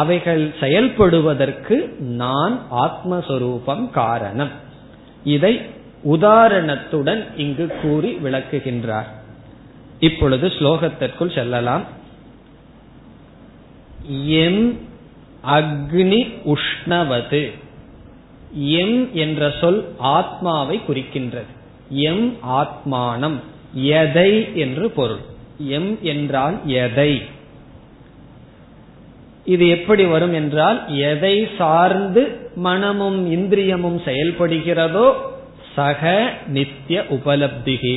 அவைகள் செயல்படுவதற்கு நான் ஆத்மஸ்வரூபம் காரணம். இதை உதாரணத்துடன் இங்கு கூறி விளக்குகின்றார். இப்பொழுது ஸ்லோகத்திற்குள் செல்லலாம். எம் அக்னி உஷ்ணவது. எம் என்ற சொல் ஆத்மாவை குறிக்கின்றது. எம் ஆத்மானம், எதை என்று பொருள். எம் என்றால் எதை. இது எப்படி வரும் என்றால், எதை சார்ந்து மனமும் இந்திரியமும் செயல்படுகிறதோ சக நித்திய உபலப்திகி,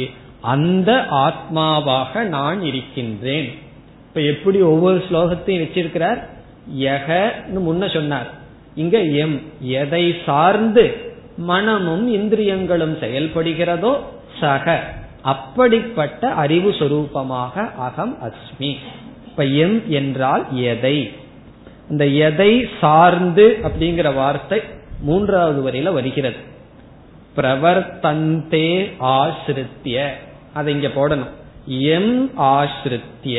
அந்த ஆத்மாவாக நான் இருக்கின்றேன். இப்ப எப்படி ஒவ்வொரு ஸ்லோகத்தையும் வச்சிருக்கிறார்? யகன்னு முன்ன சொன்னார், இங்க எம். எதை சார்ந்து மனமும் இந்திரியங்களும் செயல்படுகிறதோ சக, அப்படிப்பட்ட அறிவு சொரூபமாக அகம் அஸ்மி. இப்ப எம் என்றால் எதை. இந்த எதை சார்ந்து அப்படிங்கிற வார்த்தை 3வது வரியில வருகிறது. பிரவர்த்தந்தே ஆசிரித்ய, அதை இங்க போடணும். எம் ஆசிரித்ய,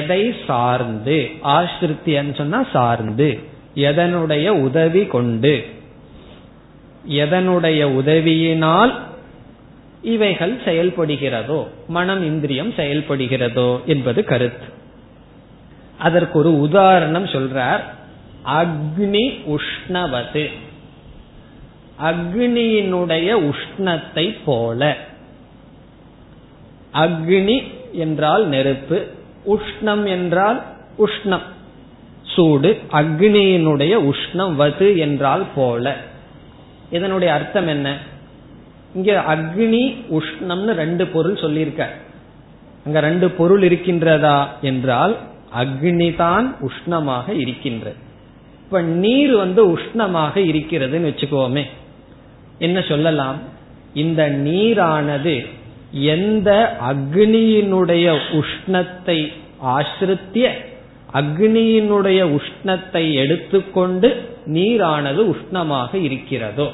எதை சார்ந்து. ஆசிரித்யன்னு சொன்னா சார்ந்து, எதனுடைய உதவி கொண்டு, எதனுடைய உதவியினால் இவைகள் செயல்படுகிறதோ, மனம் இந்திரியம் செயல்படுகிறதோ என்பது கருத்து. அதற்கு ஒரு உதாரணம் சொல்றார். அக்னி உஷ்ணவது, அக்னியினுடைய உஷ்ணத்தை போல. அக்னி என்றால் நெருப்பு, உஷ்ணம் என்றால் உஷ்ணம் சூடு. அக்னியினுடைய உஷ்ணம் வது என்றால் போல. இதனுடைய அர்த்தம் என்ன? இங்க அக்னி உஷ்ணம்னு 2 பொருள் சொல்லியிருக்க. அங்க 2 பொருள் இருக்கின்றதா என்றால், அக்னி தான் உஷ்ணமாக இருக்கின்றது. இப்ப நீர் உஷ்ணமாக இருக்கிறதுன்னு வச்சுக்கோமே. என்ன சொல்லலாம்? இந்த நீரானது எந்த அக்னியினுடைய உஷ்ணத்தை ஆசிரித்திய, அக்னியினுடைய உஷ்ணத்தை எடுத்துக்கொண்டு நீரானது உஷ்ணமாக இருக்கிறதோ,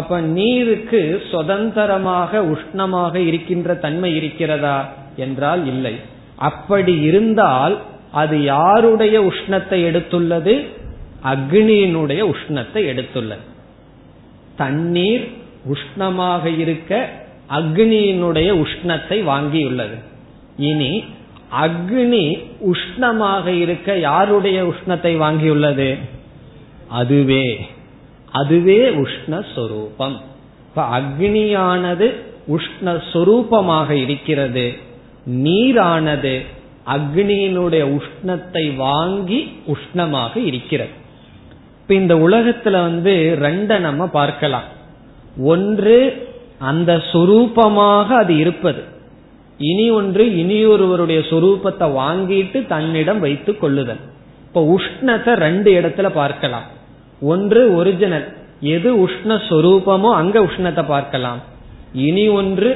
அப்ப நீருக்கு சுதந்திரமாக உஷ்ணமாக இருக்கின்ற தன்மை இருக்கிறதா என்றால் இல்லை. அப்படி இருந்தால் அது யாருடைய உஷ்ணத்தை எடுத்துள்ளது? அக்னியினுடைய உஷ்ணத்தை எடுத்துள்ளது. தண்ணீர் உஷ்ணமாக இருக்க அக்னியினுடைய உஷ்ணத்தை வாங்கியுள்ளது. இனி அக்னி உஷ்ணமாக இருக்க யாருடைய உஷ்ணத்தை வாங்கியுள்ளது? அதுவே. அதுவே உஷ்ணஸ்வரூபம். இப்ப அக்னியானது உஷ்ணஸ்வரூபமாக இருக்கிறது, நீரானது அக்னியினுடைய உஷ்ணத்தை வாங்கி உஷ்ணமாக இருக்கிறது. இப்ப இந்த உலகத்துல ரெண்ட நம்ம பார்க்கலாம். ஒன்று அந்த சொரூபமாக அது இருப்பது, இனி ஒன்று இனியொருவருடைய சொரூபத்தை வாங்கிட்டு தன்னிடம் வைத்து கொள்ளுதல். இப்ப உஷ்ணத்தை ரெண்டு இடத்துல பார்க்கலாம். ஒன்று ஒரிஜினல், எது உஷ்ணஸ்வரூபமோ அங்க உஷ்ணத்தை பார்க்கலாம். இனி ஒன்று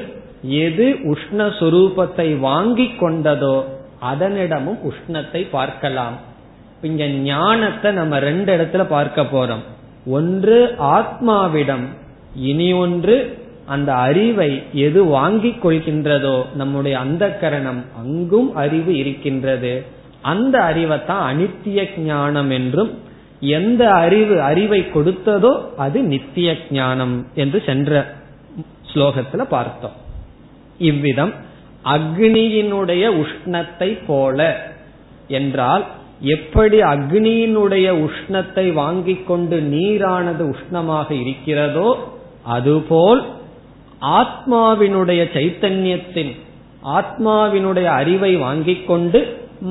எது உஷ்ணஸ்வரூபத்தை வாங்கி கொண்டதோ அதனிடமும் உஷ்ணத்தை பார்க்கலாம். இங்க ஞானத்தை நம்ம ரெண்டு இடத்துல பார்க்க போறோம். ஒன்று ஆத்மாவிடம், இனி ஒன்று அந்த அறிவை எது வாங்கி கொள்கின்றதோ நம்முடைய அந்த கரணம், அங்கும் அறிவு இருக்கின்றது. அந்த அறிவைத்தான் அனித்திய ஞானம் என்றும், எந்த அறிவை கொடுத்ததோ அது நித்திய ஞானம் என்று சென்ற ஸ்லோகத்துல பார்த்தோம். இவ்விதம் அக்னியினுடைய உஷ்ணத்தை போல என்றால் எப்படி அக்னியினுடைய உஷ்ணத்தை வாங்கிக் கொண்டு நீரானது உஷ்ணமாக இருக்கிறதோ அதுபோல் ஆத்மாவினுடைய சைத்தன்யத்தின், ஆத்மாவினுடைய அறிவை வாங்கிக் கொண்டு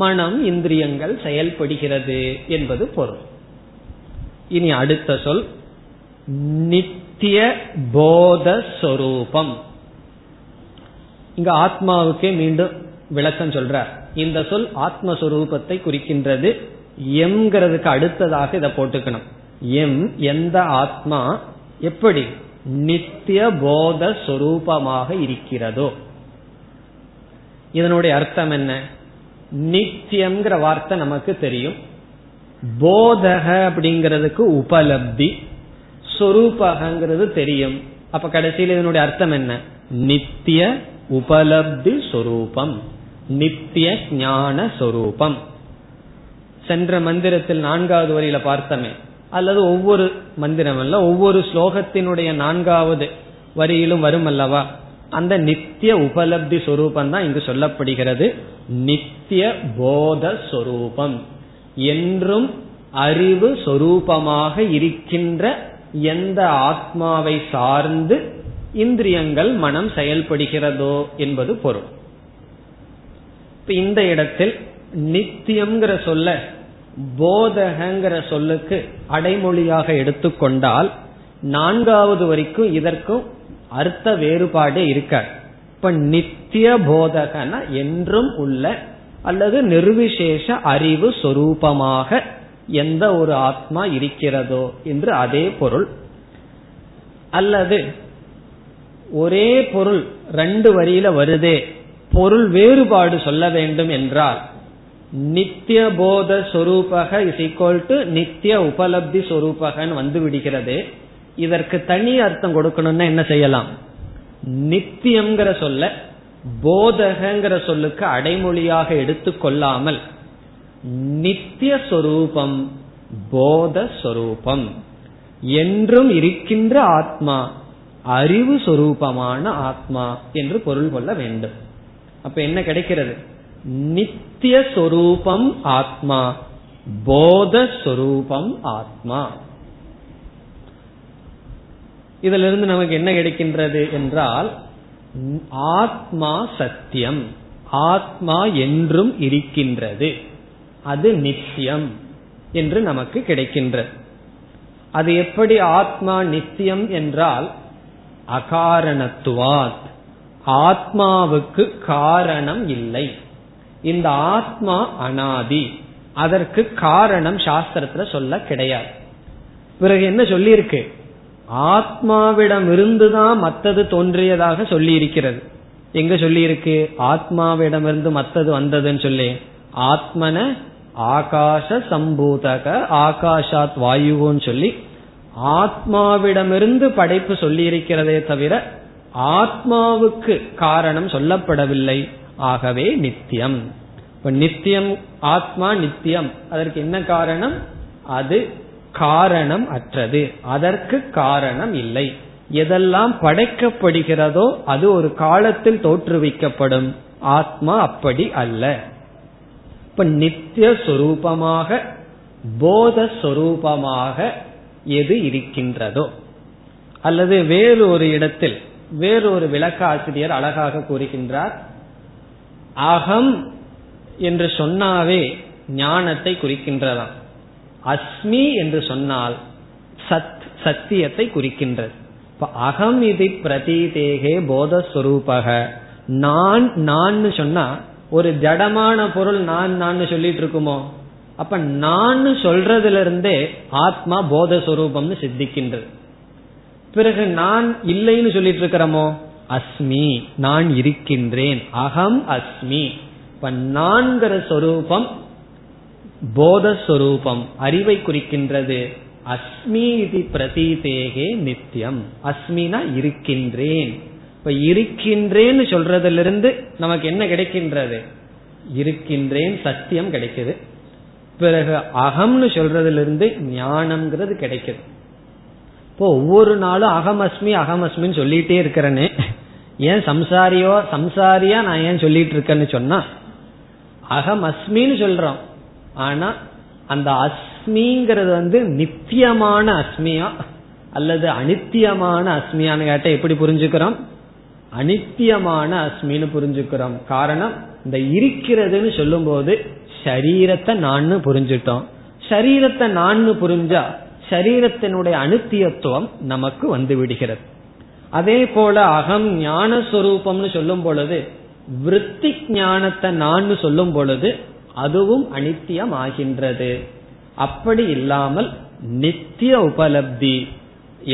மனம் இந்திரியங்கள் செயல்படுகிறது என்பது பொருள். இனி அடுத்த சொல் நித்திய போத சொரூபம். இங்க ஆத்மாவுக்கே மீண்டும் விளக்கம் சொல்றார். இந்த சொல் ஆத்மஸ்வரூபத்தை குறிக்கின்றது. எம்ங்கிறதுக்கு அடுத்ததாக இதை போட்டுக்கணும். எம் எந்த ஆத்மா எப்படி நித்திய போத சொரூபமாக இருக்கிறதோ. இதனுடைய அர்த்தம் என்ன? நித்தியம்ங்கிற வார்த்தை நமக்கு தெரியும். போதக அப்படிங்கிறதுக்கு உபலப்தி, சொரூபகங்கிறது தெரியும். அப்ப கடைசியில் இதனுடைய அர்த்தம் என்ன? நித்திய உபலப்தி சொரூபம், நித்திய ஞான சொரூபம். சென்ற மந்திரத்தில் 4வது வரியில பார்த்தமே, அல்லது ஒவ்வொரு மந்திரம் அல்ல ஒவ்வொரு ஸ்லோகத்தினுடைய 4வது வரியிலும் வரும் அல்லவா, அந்த நித்திய உபலப்தி சொரூபம் தான் இங்கு சொல்லப்படுகிறது. நித்திய போத சொரூபம் என்றும் அறிவு சொரூபமாக இருக்கின்ற எந்த ஆத்மாவை சார்ந்து இந்திரியங்கள் மனம் செயல்படுகிறதோ என்பது பொருள். இந்த இடத்தில் நித்தியம்ங்கிற சொல்ல போதகங்கிற சொல்லுக்கு அடைமொழியாக எடுத்துக்கொண்டால் 4வது வரைக்கும் இதற்கும் அர்த்த வேறுபாடு இருக்காது. இப்ப நித்திய போதகனா என்றும் உள்ள அல்லது நிர்விசேஷ அறிவு சொரூபமாக எந்த ஒரு ஆத்மா இருக்கிறதோ என்று அதே பொருள். அல்லது ஒரே பொருள் 2 வரியில வருதே, பொருள் வேறுபாடு சொல்ல வேண்டும் என்றால் நித்திய போத சொரூபக இஸ் ஈக்வல் டு நித்திய உபலப்தி சொரூபகன்னு வந்து விடுகிறது. இதற்கு தனி அர்த்தம் கொடுக்கணும்னா என்ன செய்யலாம்? நித்தியம்ங்கிற சொல்ல போதகங்கிற சொல்லுக்கு அடைமொழியாக எடுத்துக்கொள்ளாமல் நித்திய சொரூபம் போத சொரூபம் என்றும் இருக்கின்ற ஆத்மா அறிவு சொரூபமான ஆத்மா என்று பொருள் கொள்ள வேண்டும். அப்ப என்ன கிடைக்கிறது? நித்திய சொரூபம் ஆத்மா, போத சொரூபம் ஆத்மா. இதுல இருந்து நமக்கு என்ன கிடைக்கின்றது என்றால் ஆத்மா சத்தியம், ஆத்மா என்றும் இருக்கின்றது, அது நித்தியம் என்று நமக்கு கிடைக்கின்றது. அது எப்படி ஆத்மா நித்தியம் என்றால் அகாரணத்துவாத், ஆத்மாவுக்கு காரணம் இல்லை. இந்த ஆத்மா அனாதி, அதற்கு காரணம் சாஸ்திரத்துல சொல்ல கிடையாது. பிறகு என்ன சொல்லியிருக்கு? ஆத்மாவிடம் இருந்துதான் மத்தது தோன்றியதாக சொல்லி இருக்கிறது. எங்க சொல்லி இருக்கு? ஆத்மாவிடமிருந்து மத்தது வந்ததுன்னு சொல்லி ஆத்மன ஆகாச சம்பூதக ஆகாஷாத் வாயுன்னு சொல்லி ஆத்மாவிடமிருந்து படைப்பு சொல்லி இருக்கிறதே தவிர ஆத்மாவுக்கு காரணம் சொல்லப்படவில்லை. ஆகவே நித்தியம். இப்ப நித்தியம், ஆத்மா நித்தியம், அதற்கு என்ன காரணம்? அது காரணம் அற்றது, அதற்கு காரணம் இல்லை. எதெல்லாம் படைக்கப்படுகிறதோ அது ஒரு காலத்தில் தோற்றுவிக்கப்படும், ஆத்மா அப்படி அல்ல. இப்ப நித்திய சொரூபமாக போத சொரூபமாக எது இருக்கின்றதோ. அல்லது வேறு ஒரு இடத்தில் வேறொரு விளக்க ஆசிரியர் அழகாக கூறுகின்றார், அகம் என்று சொன்னாவே ஞானத்தை குறிக்கின்றதாம், அஸ்மி என்று சொன்னால் சத் சத்தியத்தை குறிக்கின்றது. இப்ப அகம் இது பிரதீதேகே போதஸ்வரூபக, நான் நான் சொன்னா ஒரு ஜடமான பொருள் நான் நான் சொல்லிட்டு இருக்குமோ? அப்ப நான் சொல்றதுல இருந்தே ஆத்மா போதஸ்வரூபம்னு சித்திக்கின்றது. பிறகு நான் இல்லைன்னு சொல்லிட்டு இருக்கிறோமோ? அஸ்மி, நான் இருக்கின்றேன், அகம் அஸ்மி. இப்ப நான்கிற சொரூபம் போதஸ்வரூபம், அறிவை குறிக்கின்றது. அஸ்மி இது பிரதீதேகே நித்தியம், அஸ்மினா இருக்கின்றேன். இப்ப இருக்கின்றேன்னு சொல்றதிலிருந்து நமக்கு என்ன கிடைக்கின்றது? இருக்கின்றேன் சத்தியம் கிடைக்குது. பிறகு அகம்னு சொல்றதிலிருந்து ஞானம்ங்கிறது கிடைக்குது. இப்போ ஒவ்வொரு நாளும் அகம் அஸ்மி அகம் அஸ்மின்னு சொல்லிட்டே இருக்கிறேன்னு ஏன் சம்சாரியா நான் ஏன் சொல்லிட்டு இருக்கேன்னு சொன்னா, அகம் அஸ்மின்னு சொல்றோம், ஆனா அந்த அஸ்மிங்கிறது நித்தியமான அஸ்மியா அல்லது அனித்தியமான அஸ்மியான்னு கேட்ட எப்படி புரிஞ்சுக்கிறோம்? அனித்தியமான அஸ்மின்னு புரிஞ்சுக்கிறோம். காரணம், இந்த இருக்கிறதுன்னு சொல்லும் போது சரீரத்தை நான் புரிஞ்சுட்டோம். சரீரத்தை நான் புரிஞ்சா சரீரத்தினுடைய அனித்தியத்துவம் நமக்கு வந்து விடுகிறது. அதே போல அகம் ஞானஸ்வரூபம்னு சொல்லும் பொழுது, விருத்தி ஞானத்தை நான் சொல்லும் பொழுது அதுவும் அனித்தியம் ஆகின்றது. அப்படி இல்லாமல் நித்திய உபலப்தி,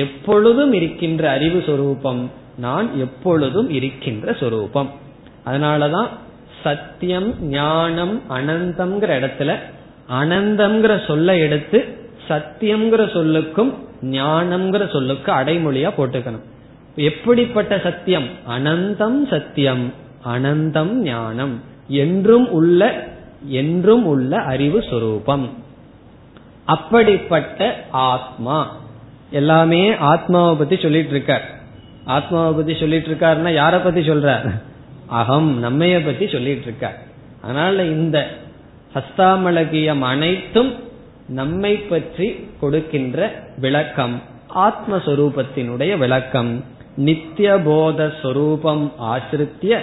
எப்பொழுதும் இருக்கின்ற அறிவு சொரூபம், நான் எப்பொழுதும் இருக்கின்ற சொரூபம். அதனாலதான் சத்தியம் ஞானம் அனந்தம்ங்கிற இடத்துல அனந்தம்ங்கிற சொல்ல எடுத்து சத்தியம்ங்கிற சொல்லுக்கும் ஞானம்ங்கிற சொல்லுக்கு அடைமொழியா போட்டுக்கணும். எப்படிப்பட்ட சத்தியம்? அனந்தம் சத்தியம், அனந்தம் ஞானம், என்றும் உள்ள அறிவு சொரூபம். அப்படிப்பட்ட ஆத்மா, எல்லாமே ஆத்மாவை பத்தி சொல்லிட்டு இருக்கார். ஆத்மாவை பத்தி சொல்லிட்டு இருக்காருன்னா யார பத்தி சொல்றார்? அகம், நம்மைய பத்தி சொல்லிட்டு இருக்கார். அதனால இந்த ஹஸ்தாமலகியம் அனைத்தும் நம்மை பற்றி கொடுக்கின்ற விளக்கம், ஆத்மஸ்வரூபத்தினுடைய விளக்கம். நித்திய போத ஸ்வரூபம் ஆசிரித்திய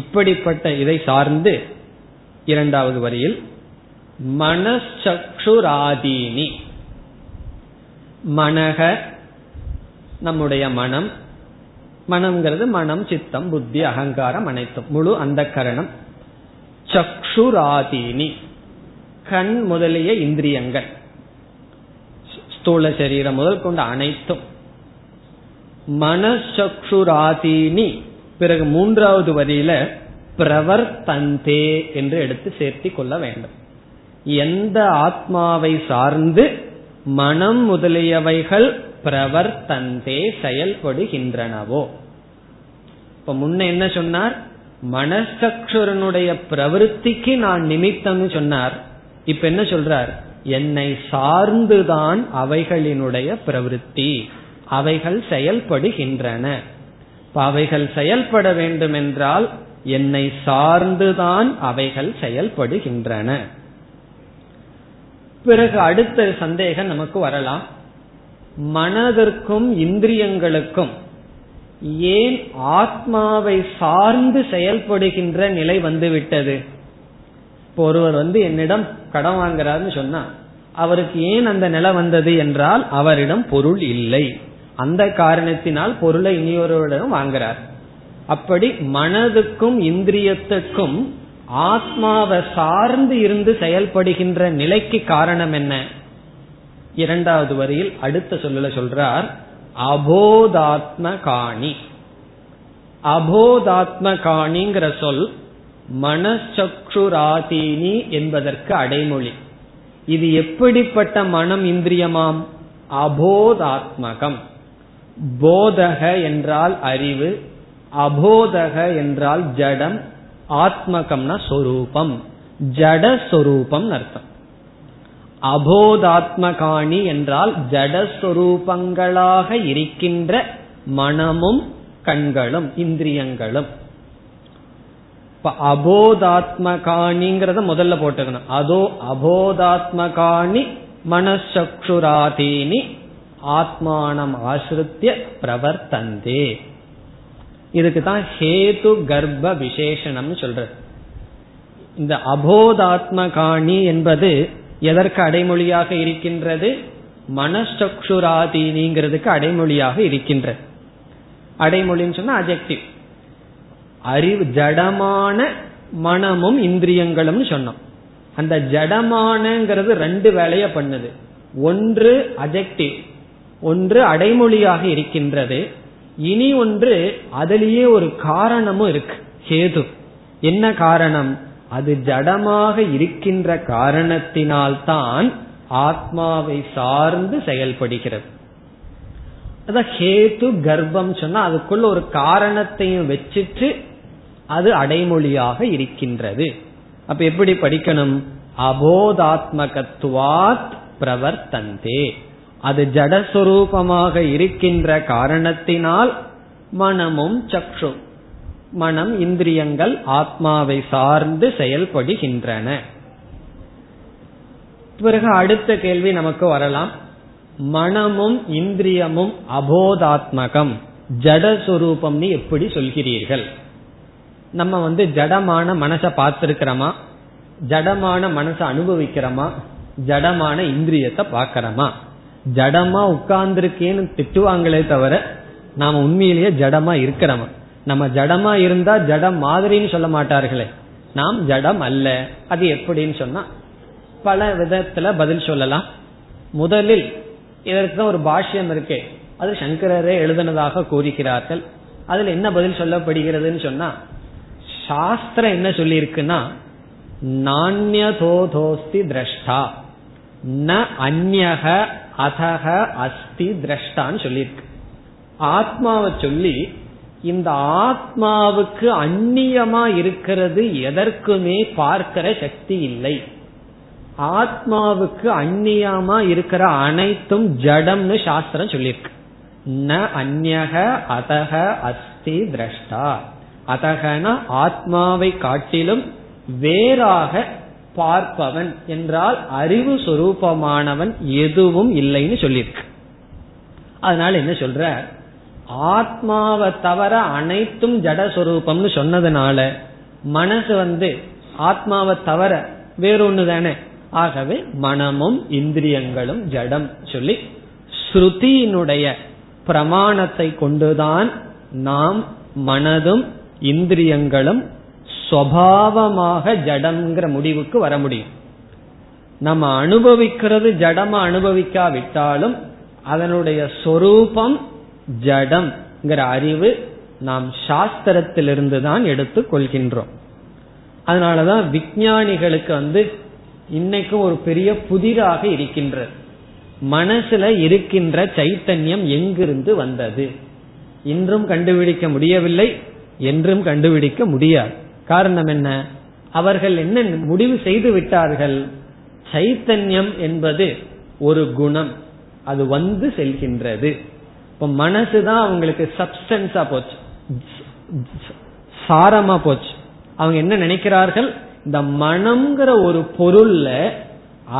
இப்படிப்பட்ட இதை சார்ந்து இரண்டாவது வரியில் மனச்சக்ஷுராதீனி, மனக நம்முடைய மனம், மனம்ங்கிறது மனம் சித்தம் புத்தி அகங்காரம் அனைத்தும் முழு அந்த கரணம். சக்ஷுராதீனி கண் முதலிய இந்திரியங்கள், ஸ்தூல சரீரம் முதல் கொண்ட அனைத்தும். மனச்சக்ஷுராதீனி பிறகு மூன்றாவது வரியில பிரவர்த்தந்தே என்று எடுத்து சேர்த்தி கொள்ள வேண்டும். எந்த ஆத்மாவை சார்ந்து மனம் முதலியவைகள் பிரவர்த்தந்தே செயல்படுகின்றனவோ. இப்ப முன்ன என்ன சொன்னார்? மனசக்ஷரனுடைய பிரவருத்திக்கு நான் நிமித்தம்னு சொன்னார். இப்ப என்ன சொல்றார்? என்னை சார்ந்துதான் அவைகளினுடைய பிரவருத்தி, அவைகள் செயல்படுகின்றன. அவைகள் செயல்பட வேண்டும் என்றால் என்னை சார்ந்துதான் அவைகள் செயல்படுகின்றன. பிறகு அடுத்த சந்தேகம் நமக்கு வரலாம், மனதிற்கும் இந்திரியங்களுக்கும் ஏன் ஆத்மாவை சார்ந்து செயல்படுகின்ற நிலை வந்துவிட்டது? ஒருவர் என்னிடம் கடன் வாங்குறாருன்னு சொன்னா அவருக்கு ஏன் அந்த நிலை வந்தது என்றால் அவரிடம் பொருள் இல்லை, அந்த காரணத்தினால் பொருளை இனியொருவரிடம் வாங்குறார். அப்படி மனதுக்கும் இந்திரியத்துக்கும் ஆத்மாவை சார்ந்து இருந்து செயல்படுகின்ற நிலைக்கு காரணம் என்ன? இரண்டாவது வரியில் அடுத்த சொல்லல சொல்றார், அபோதாத்ம காணி. அபோதாத்ம காணிங்கிற சொல் மனச்சக்ஷுராதீனி என்பதற்கு அடைமொழி. இது எப்படிப்பட்ட மனம் இந்திரியமாம்? அபோதாத்மகம். போதக என்றால் அறிவு, அபோதக என்றால் ஜடம், ஆத்மகம்னா சொரூபம், ஜடஸ்வரூபம் அர்த்தம். அபோதாத்ம காணி என்றால் ஜடஸ்வரூபங்களாக இருக்கின்ற மனமும் கண்களும் இந்திரியங்களும். அபோதாத்ம காணிங்கிறத முதல்ல போட்டுக்கணும். அதோ அபோதாத்ம காணி மனசக்ஷுராதீனி ஆத்மானம் ஆசிரித்ய பிரவர்த்தந்தே. இதுக்கு தான் ஹேது கர்ப்ப விசேஷணம் சொல்றது. இந்த அபோதாத்மகாணி என்பது எதற்கு அடைமொழியாக இருக்கின்றது? மனசக்ஷுராதீனிங்கிறதுக்கு அடைமொழியாக இருக்கின்றது. அடைமொழின்னு சொன்னா அட்ஜெக்டிவ். அறிவு ஜடமான மனமும் இந்திரியங்களும் சொன்னோம். அந்த ஜடமானங்கிறது ரெண்டு வேலைய பண்ணுது. ஒன்று அட்ஜெக்டிவ், ஒன்று அடைமொழியாக இருக்கின்றது. இனி ஒன்று அதிலேயே ஒரு காரணமும் இருக்கு, ஹேது. என்ன காரணம்? அது ஜடமாக இருக்கின்ற காரணத்தினால்தான் ஆத்மாவை சார்ந்து செயல்படுகிறது. அதான் ஹேது கர்ப்பம் சொன்னா அதுக்குள்ள ஒரு காரணத்தையும் வச்சிட்டு அது அடைமொழியாக இருக்கின்றது. அப்ப எப்படி படிக்கணும்? அபோதாத்மகத்துவாத் பிரவர்த்தந்தே. அது ஜடஸ்வரூபமாக இருக்கின்ற காரணத்தினால் மனமும் சக்ஷு மனம் இந்திரியங்கள் ஆத்மாவை சார்ந்து செயல்படுகின்றன. பிறகு அடுத்த கேள்வி நமக்கு வரலாம். மனமும் இந்திரியமும் அபோதாத்மகம் ஜடஸ்வரூபம்னு எப்படி சொல்கிறீர்கள்? நம்ம ஜடமான மனசை பார்த்திருக்கிறோமா? ஜடமான மனசை அனுபவிக்கிறோமா? ஜடமான இந்திரியத்தை பார்க்கிறோமா? ஜடமா உட்கார்ந்துருக்கேன்னு திட்டுவாங்களே தவிர நாம உண்மையிலேயே ஜடமா இருக்கிறோமா? நம்ம ஜடமா இருந்தா ஜடம் மாதிரின்னு சொல்ல மாட்டார்களே. நாம் ஜடம் அல்ல. அது எப்படின்னு சொன்னா பல விதத்துல பதில் சொல்லலாம். முதலில் இதற்கு ஒரு பாஷ்யம் இருக்கே, அது சங்கரரே எழுதுனதாக கூறுகிறார்கள். அதுல என்ன பதில் சொல்லப்படுகிறதுன்னு சொன்னா, சாஸ்திரம் என்ன சொல்லி இருக்குன்னா, நான்யதோதோஸ்தி திரஷ்டா ந அன்யஹ அதஹ அஸ்தி திரஷ்டான்னு சொல்லியிருக்கு. ஆத்மாவை சொல்லி இந்த ஆத்மாவுக்கு அந்நியமா இருக்கிறது எதற்குமே பார்க்கிற சக்தி இல்லை. ஆத்மாவுக்கு அந்நியமா இருக்கிற அனைத்தும் ஜடம்னு சாஸ்திரம் சொல்லியிருக்கு. ந அன்யஹ அதஹ அஸ்தி திரஷ்டா. அதகனா ஆத்மாவை காட்டிலும் வேறாக பார்ப்பவன் என்றால் அறிவு சொரூபமானவன் எதுவும் இல்லைன்னு சொல்லியிருக்கு. அதனால என்ன சொல்ற, ஆத்மாவை தவிர அனைத்தும் ஜடஸ்வரூபம்னு சொன்னதுனால மனசு ஆத்மாவை தவிர வேறொன்னு தானே. ஆகவே மனமும் இந்திரியங்களும் ஜடம் சொல்லி ஸ்ருதியினுடைய பிரமாணத்தை கொண்டுதான் நாம் மனதும் இந்திரியங்களும் சுவாவமாக ஜடம்ங்கிற முடிவுக்கு வர முடியும். நம்ம அனுபவிக்கிறது ஜடமா அனுபவிக்காவிட்டாலும் அதனுடைய சொரூபம் ஜடம்ங்கிற அறிவு நாம் சாஸ்திரத்திலிருந்து தான் எடுத்து கொள்கின்றோம். அதனாலதான் விஞ்ஞானிகளுக்கு இன்னைக்கும் ஒரு பெரிய புதிராக இருக்கின்றது, மனசுல இருக்கின்ற சைத்தன்யம் எங்கிருந்து வந்தது. இன்றும் கண்டுபிடிக்க முடியவில்லை, என்றும் கண்டுபிடிக்க முடியாது. காரணம் என்ன? அவர்கள் என்ன முடிவு செய்து விட்டார்கள், சைத்தன்யம் என்பது ஒரு குணம், அது வந்து செல்கின்றது. இப்ப மனசுதான் அவங்களுக்கு சப்ஸ்டன்ஸா போச்சு, சாரமா போச்சு. அவங்க என்ன நினைக்கிறார்கள், இந்த மனம்ங்கிற ஒரு பொருள்ல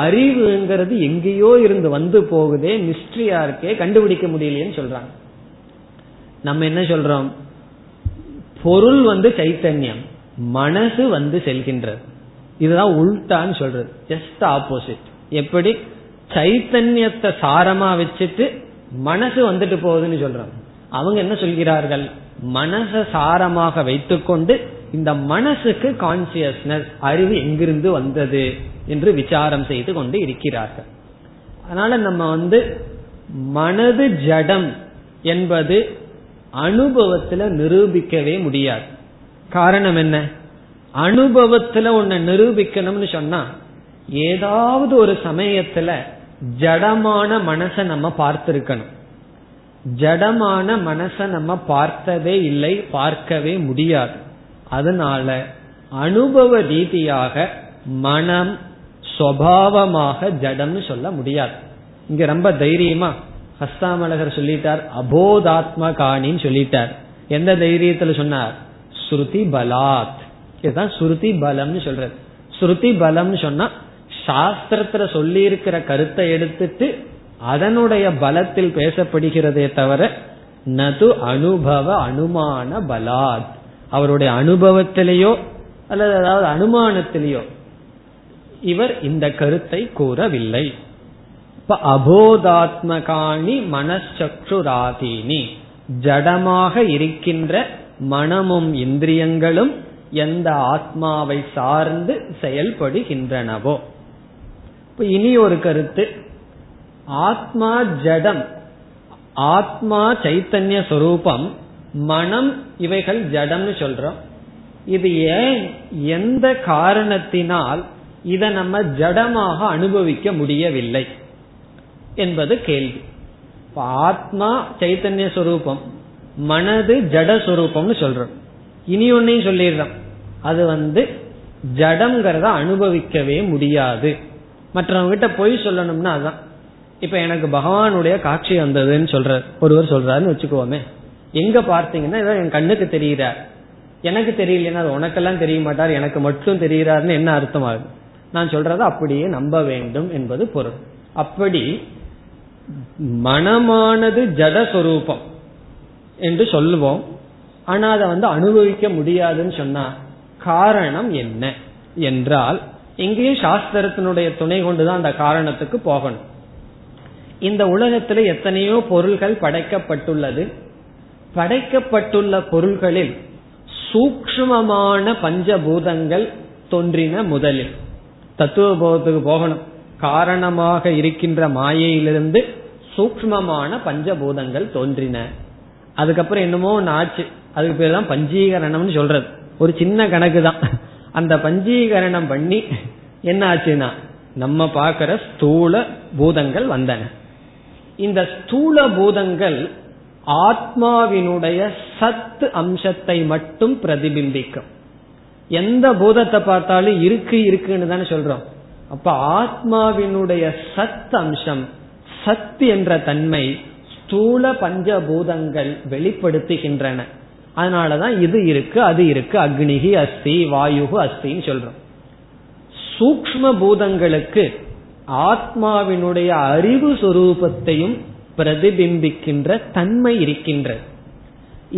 அறிவுங்கிறது எங்கேயோ இருந்து வந்து போகுதே, மிஸ்டரியா இருக்கே, கண்டுபிடிக்க முடியலையேன்னு சொல்றாங்க. நம்ம என்ன சொல்றோம், பொருள் சைத்தன்யம், மனசு செல்கின்றது. இதுதான் உள்டான்னு சொல்றது, ஜஸ்ட் ஆப்போசிட். எப்படி சைத்தன்யத்தை சாரமா வச்சுட்டு மனசு வந்துட்டு போகுதுன்னு சொல்றோம், அவங்க என்ன சொல்கிறார்கள், மனச சாரமாக வைத்துக்கொண்டு இந்த மனசுக்கு கான்சியஸ்னஸ் அறிவு எங்கிருந்து வந்தது என்று விசாரம் செய்து கொண்டு இருக்கிறார்கள். அதனால நம்ம மனது ஜடம் என்பது அனுபவத்துல நிரூபிக்கவே முடியாது. காரணம் என்ன? அனுபவத்துல ஒன்ன நிரூபிக்கணும்னு சொன்னா ஏதாவது ஒரு சமயத்துல ஜடமான மனசை நம்ம பார்த்திருக்கணும். ஜடமான மனசை நம்ம பார்த்ததே இல்லை, பார்க்கவே முடியாது. அதனால அனுபவ ரீதியாக மனம் சுபாவமாக ஜடம்னு சொல்ல முடியாது. இங்க ரொம்ப தைரியமா ஹஸ்தாமலகர் சொல்லிட்டார், அபோதாத்ம காணின்னு சொல்லிட்டார். எந்த தைரியத்துல சொன்னார்? ஸ்ருதி பலாத். இதுதான் ஸ்ருதி பலம்னு சொல்றது. ஸ்ருதி பலம் சொன்னா சாஸ்திரத்துல சொல்லி இருக்கிற கருத்தை எடுத்துட்டு அதனுடைய பலத்தில் பேசப்படுகிறதே தவிர நது அனுபவ அனுமான பலாத், அவருடைய அனுபவத்திலேயோ அல்லது அதாவது அனுமானத்திலேயோ இவர் இந்த கருத்தை கூறவில்லை. அபோதாத்மகாணி மனச்சக்ஷுராதீனி, ஜடமாக இருக்கின்ற மனமும் இந்திரியங்களும் எந்த ஆத்மாவை சார்ந்து செயல்படுகின்றனவோ. இனி ஒரு கருத்து, ஆத்மா ஜடம், ஆத்மா சைத்தன்ய சொரூபம், மனம் இவைகள் ஜடம்னு சொல்றோம். இது ஏன், எந்த காரணத்தினால் இதை நம்ம ஜடமாக அனுபவிக்க முடியவில்லை என்பது கேள்வி. ஆத்மா சைத்தன்ய சொரூபம், மனது ஜட சொரூபம்னு சொல்றோம். இனி ஒன்னையும் சொல்லிடுறோம், அது ஜடம்ங்கிறத அனுபவிக்கவே முடியாது. மற்றவங்க கிட்ட போய் சொல்லணும்னா அதான். இப்ப எனக்கு பகவானுடைய காட்சி வந்ததுன்னு ஒருவர் சொல்றாருன்னு வச்சுக்கோமே, எங்க பார்த்தீங்கன்னா என் கண்ணுக்கு தெரிகிறார், எனக்கு தெரியலன்னா அது உனக்கெல்லாம் தெரிய மாட்டார் எனக்கு மட்டும் தெரிகிறாருன்னு என்ன அர்த்தம் ஆகுது? நான் சொல்றத அப்படியே நம்ப வேண்டும் என்பது பொருள். அப்படி மனமானது ஜடஸ்வரூபம் என்று சொல்லுவோம், ஆனா அதை அனுபவிக்க முடியாதுன்னு சொன்னா காரணம் என்ன என்றால், எங்கேயும் சாஸ்திரத்தினுடைய துணை கொண்டுதான் அந்த காரணத்துக்கு போகணும். இந்த உலகத்துல எத்தனையோ பொருள்கள் படைக்கப்பட்டுள்ளது, படைக்கப்பட்டுள்ள பொருள்களில் சூக்ஷ்மமான பஞ்சபூதங்கள் தோன்றின முதலில். தத்துவபோதத்துக்கு போகணும், காரணமாக இருக்கின்ற மாயையிலிருந்து சூக்ஷ்மமான பஞ்சபூதங்கள் தோன்றின. அதுக்கப்புறம் என்னமோ ஆச்சு, அதுக்கு பேர் தான் பஞ்சீகரணம்னு சொல்றது. ஒரு சின்ன கணக்கு தான். அந்த பஞ்சீகரணம் பண்ணி என்ன ஆச்சுன்னா நம்ம பார்க்கிற ஸ்தூல பூதங்கள் வந்தன. இந்த ஸ்தூல பூதங்கள் ஆத்மாவினுடைய சத் அம்சத்தை மட்டும் பிரதிபிம்பிக்கும். எந்த பூதத்தை பார்த்தாலும் இருக்கு இருக்குன்னு தானே சொல்றோம். அப்ப ஆத்மாவினுடைய சத் அம்சம், சத் என்ற தன்மை ஸ்தூல பஞ்சபூதங்கள் வெளிப்படுத்துகின்றன. அதனாலதான் இது இருக்கு அது இருக்கு, அக்னிகி அஸ்தி வாயுகு அஸ்தின்னு சொல்றோம். சூக்ஷ்ம பூதங்களுக்கு ஆத்மாவினுடைய அறிவு சொரூபத்தையும் பிரதிபிம்பிக்கின்ற தன்மை இருக்கின்றது.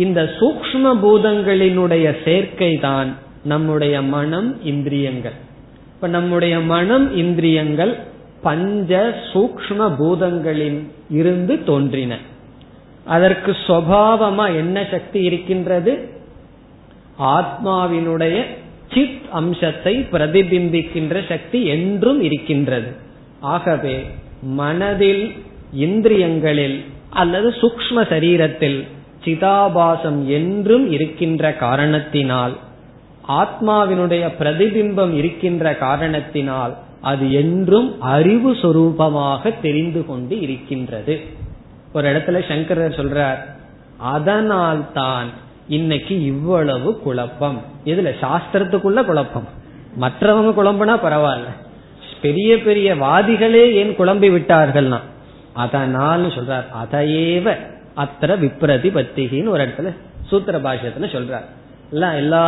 இந்த சூக்ஷ்ம பூதங்களினுடைய சேர்க்கை தான் நம்முடைய மனம் இந்திரியங்கள். இப்ப நம்முடைய மனம் இந்திரியங்கள் பஞ்ச சூக்ஷ்ம பூதங்களின் இருந்து தோன்றின. அதற்கு சுபாவமா என்ன சக்தி இருக்கின்றது? ஆத்மாவினுடைய சித் அம்சத்தை பிரதிபிம்பிக்கின்ற சக்தி என்றும் இருக்கின்றது. ஆகவே மனதில், இந்திரியங்களில் அல்லது சூக்ஷ்ம சரீரத்தில் சிதாபாசம் என்றும் இருக்கின்ற காரணத்தினால், ஆத்மாவினுடைய பிரதிபிம்பம் இருக்கின்ற காரணத்தினால் அது என்றும் அறிவு சொரூபமாக தெரிந்து கொண்டு இருக்கின்றது. ஒரு இடத்துல சங்கரர் சொல்றார், அதனால் தான் இன்னைக்கு இவ்வளவு குழப்பம். இதுல சாஸ்திரத்துக்குள்ள குழப்பம், மற்றவங்க குழம்புனா பரவாயில்ல, பெரிய பெரிய வாதிகளே ஏன் குழம்பி விட்டார்கள்னா அதனால் சொல்றார். அதையேவ அத்திர விப்ரதி பத்திகின்னு ஒரு இடத்துல சூத்திர பாஷ்யத்துல சொல்றார். எல்லா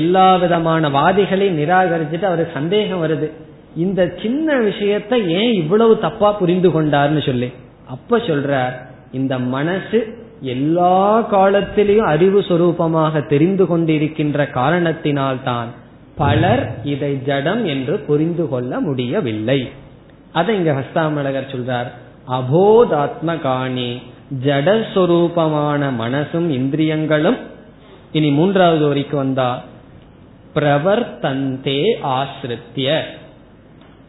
எல்லா விதமான வாதிகளையும் நிராகரிச்சுட்டு அவருக்கு சந்தேகம் வருது, இந்த சின்ன விஷயத்த ஏன் இவ்வளவு தப்பா புரிந்து கொண்டார்னு சொல்லி. அப்ப சொல்றார், இந்த மனசு எல்லா காலத்திலையும் அறிவு சொரூபமாக தெரிந்து கொண்டிருக்கின்ற காரணத்தினால்தான் பலர் இதை ஜடம் என்று புரிந்து கொள்ள முடியவில்லை. அதை இங்க ஹஸ்தாமலகர் சொல்றார், அபோதாத்ம காணி ஜடஸ்வரூபமான மனசும் இந்திரியங்களும். இனி மூன்றாவது வரைக்கும் வந்தா பிரவர்த்தந்தே ஆசிரித்ய,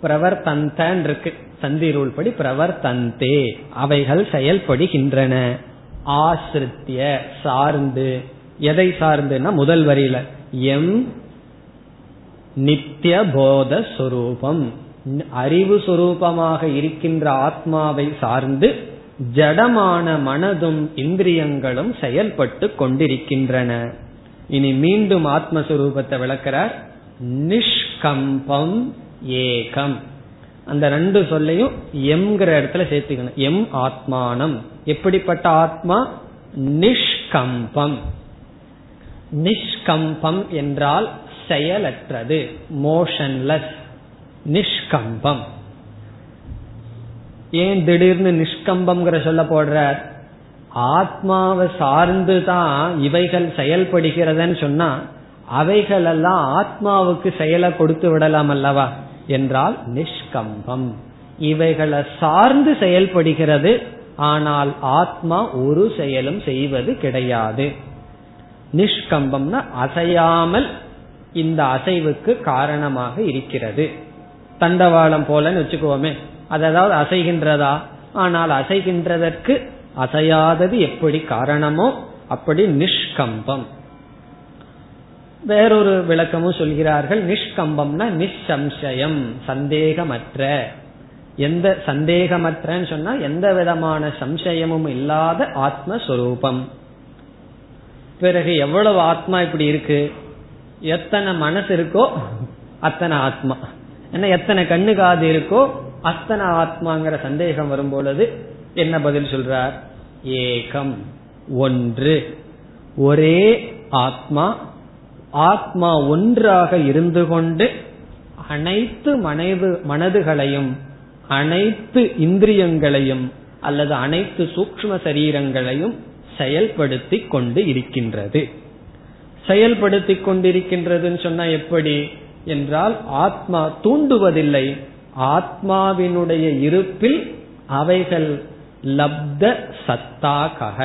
பிரவர்த்தந்தான் இருக்கு சந்தி ரூல் படி, பிரவர்த்தந்தே அவைகள் செயல்படுகின்றன, ஆசிரித்ய சார்ந்து. எதை சார்ந்துன்னா முதல் வரியில எம் நித்திய போத சொரூபம், அறிவு சொரூபமாக இருக்கின்ற ஆத்மாவை சார்ந்து ஜடமான மனதும் இந்திரியங்களும் செயல்பட்டு கொண்டிருக்கின்றன. இனி மீண்டும் ஆத்மஸ்வரூபத்தை விளக்கிறார், நிஷ்கம்பம் ஏகம். அந்த ரெண்டு சொல்லையும் எம்ங்கிற இடத்துல சேர்த்துக்கணும். எம் ஆத்மானம், எப்படிப்பட்ட ஆத்மா? நிஷ்கம்பம். நிஷ்கம்பம் என்றால் செயலற்றது, மோஷன்லெஸ். நிஷ்கம்பம் ஏன் திடீர்னு நிஷ்கம்பம்ங்கிற சொல்ல போடுறார்? ஆத்மாவை சார்ந்துதான் இவைகள் செயல்படுகிறதுன்னு சொன்னா அவைகள் எல்லாம் ஆத்மாவுக்கு செயலை கொடுத்து விடலாம் அல்லவா என்றால் நிஷ்கம்பம் இவைகளை சார்ந்து செயல்படுகிறது, ஆனால் ஆத்மா ஒரு செயலும் செய்வது கிடையாது. நிஷ்கம்பம்னா அசையாமல் இந்த அசைவுக்கு காரணமாக இருக்கிறது. தண்டவாளம் போலன்னு வச்சுக்கோமே, அதாவது அசைகின்றதா? ஆனால் அசைகின்றதற்கு அசையாதது எப்படி காரணமோ அப்படி நிஷ்கம்பம். வேறொரு விளக்கமும் சொல்கிறார்கள், நிஷ்கம்பம்னா நிச்சம்சயம், சந்தேகமற்ற. எந்த சந்தேகமற்றன்னு சொன்னா எந்த விதமான சம்சயமும் இல்லாத ஆத்மஸ்வரூபம். பிறகு எவ்வளவு ஆத்மா இப்படி இருக்கு, எத்தனை மனசு இருக்கோ அத்தனை ஆத்மா, ஏன்னா எத்தனை கண்ணு காது இருக்கோ அத்தனை ஆத்மாங்கிற சந்தேகம் வரும் பொழுது என்ன பதில் சொல்றார்? ஏகம், ஒன்று, ஒரே ஆத்மா. ஆத்மா ஒன்றாக இருந்து கொண்டு அனைத்து மனதுகளையும் அனைத்து இந்திரியங்களையும் அல்லது அனைத்து சூக்ஷ்ம சரீரங்களையும் செயல்படுத்தி கொண்டு இருக்கின்றது. செயல்படுத்தி கொண்டிருக்கின்றதுன்னு சொன்னா எப்படி என்றால் ஆத்மா தூண்டுவதில்லை, ஆத்மாவினுடைய இருப்பில் அவைகள் லப்த சத்தாக,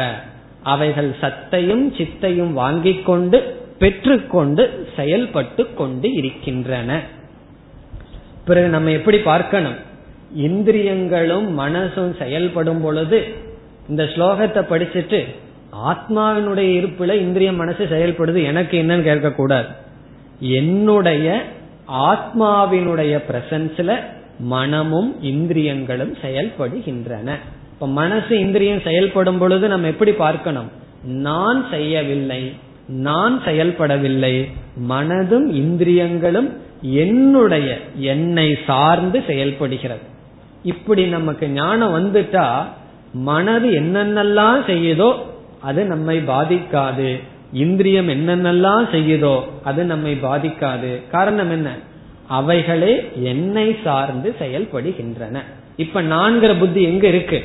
அவைகள் சத்தையும் சித்தையும் வாங்கிக் கொண்டு பெற்றுக்கொண்டு செயல்பட்டு கொண்டு இருக்கின்றன. பிறகு நம்ம எப்படி பார்க்கணும்? இந்திரியங்களும் மனசும் செயல்படும் பொழுது இந்த ஸ்லோகத்தை படிச்சுட்டு ஆத்மாவினுடைய இருப்புல இந்திரிய மனசு செயல்படுது எனக்கு என்னன்னு கேட்க கூடாது. என்னுடைய ஆத்மாவினுடைய பிரசன்ஸ்ல மனமும் இந்திரியங்களும் செயல்படுகின்றன. இப்ப மனசு இந்திரியம் செயல்படும் பொழுது நம்ம எப்படி பார்க்கணும்? நான் செய்யவில்லை, நான் செயல்படவில்லை, மனதும் இந்திரியங்களும் என்னுடைய என்னை சார்ந்து செயல்படுகிறது. இப்படி நமக்கு ஞானம் வந்துட்டா மனது என்னென்னலாம் செய்யுதோ அது நம்மை பாதிக்காது, இந்திரியம் என்னென்னலாம் செய்யுதோ அது நம்மை பாதிக்காது. காரணம் என்ன? அவைகளே என்னை சார்ந்து செயல்படுகின்றன. இப்ப நான்கிற புத்தி எங்க இருக்கு?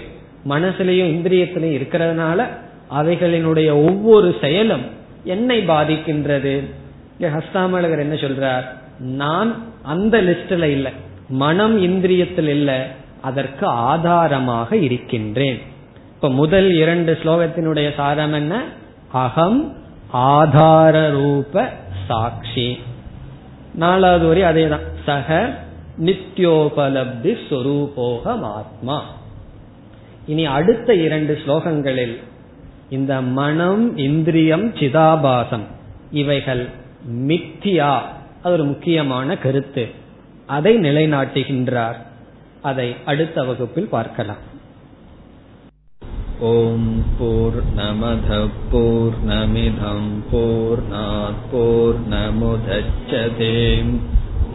மனசுலயும் இந்திரியத்திலயும் இருக்கிறதுனால அவைகளினுடைய ஒவ்வொரு செயலும் என்னை பாதிக்கின்றது. ஹஸ்தாமலகர் என்ன சொல்றார்? நான் அந்த லிஸ்ட்ல இல்ல, மனம் இந்திரியத்தில் இல்ல, அதற்கு ஆதாரமாக இருக்கின்றேன். இப்ப முதல் இரண்டு ஸ்லோகத்தினுடைய சாரம் என்ன? அகம் ஆதார ரூப சாட்சி. நாலாவது வரி அதேதான், சக நித்யோபலப்தி ஸ்வரூபோகம் ஆத்மா. இனி அடுத்த இரண்டு ஸ்லோகங்களில் இந்த மனம் இந்திரியம் சிதாபாசம் இவைகள் மித்தியா, அது ஒரு முக்கியமான கருத்து, அதை நிலைநாட்டுகின்றார். அதை அடுத்த வகுப்பில் பார்க்கலாம். ஓம் பூர்ணமதః பூர்ணமிதம் பூர்ணாத் பூர்ணமுதச்யதே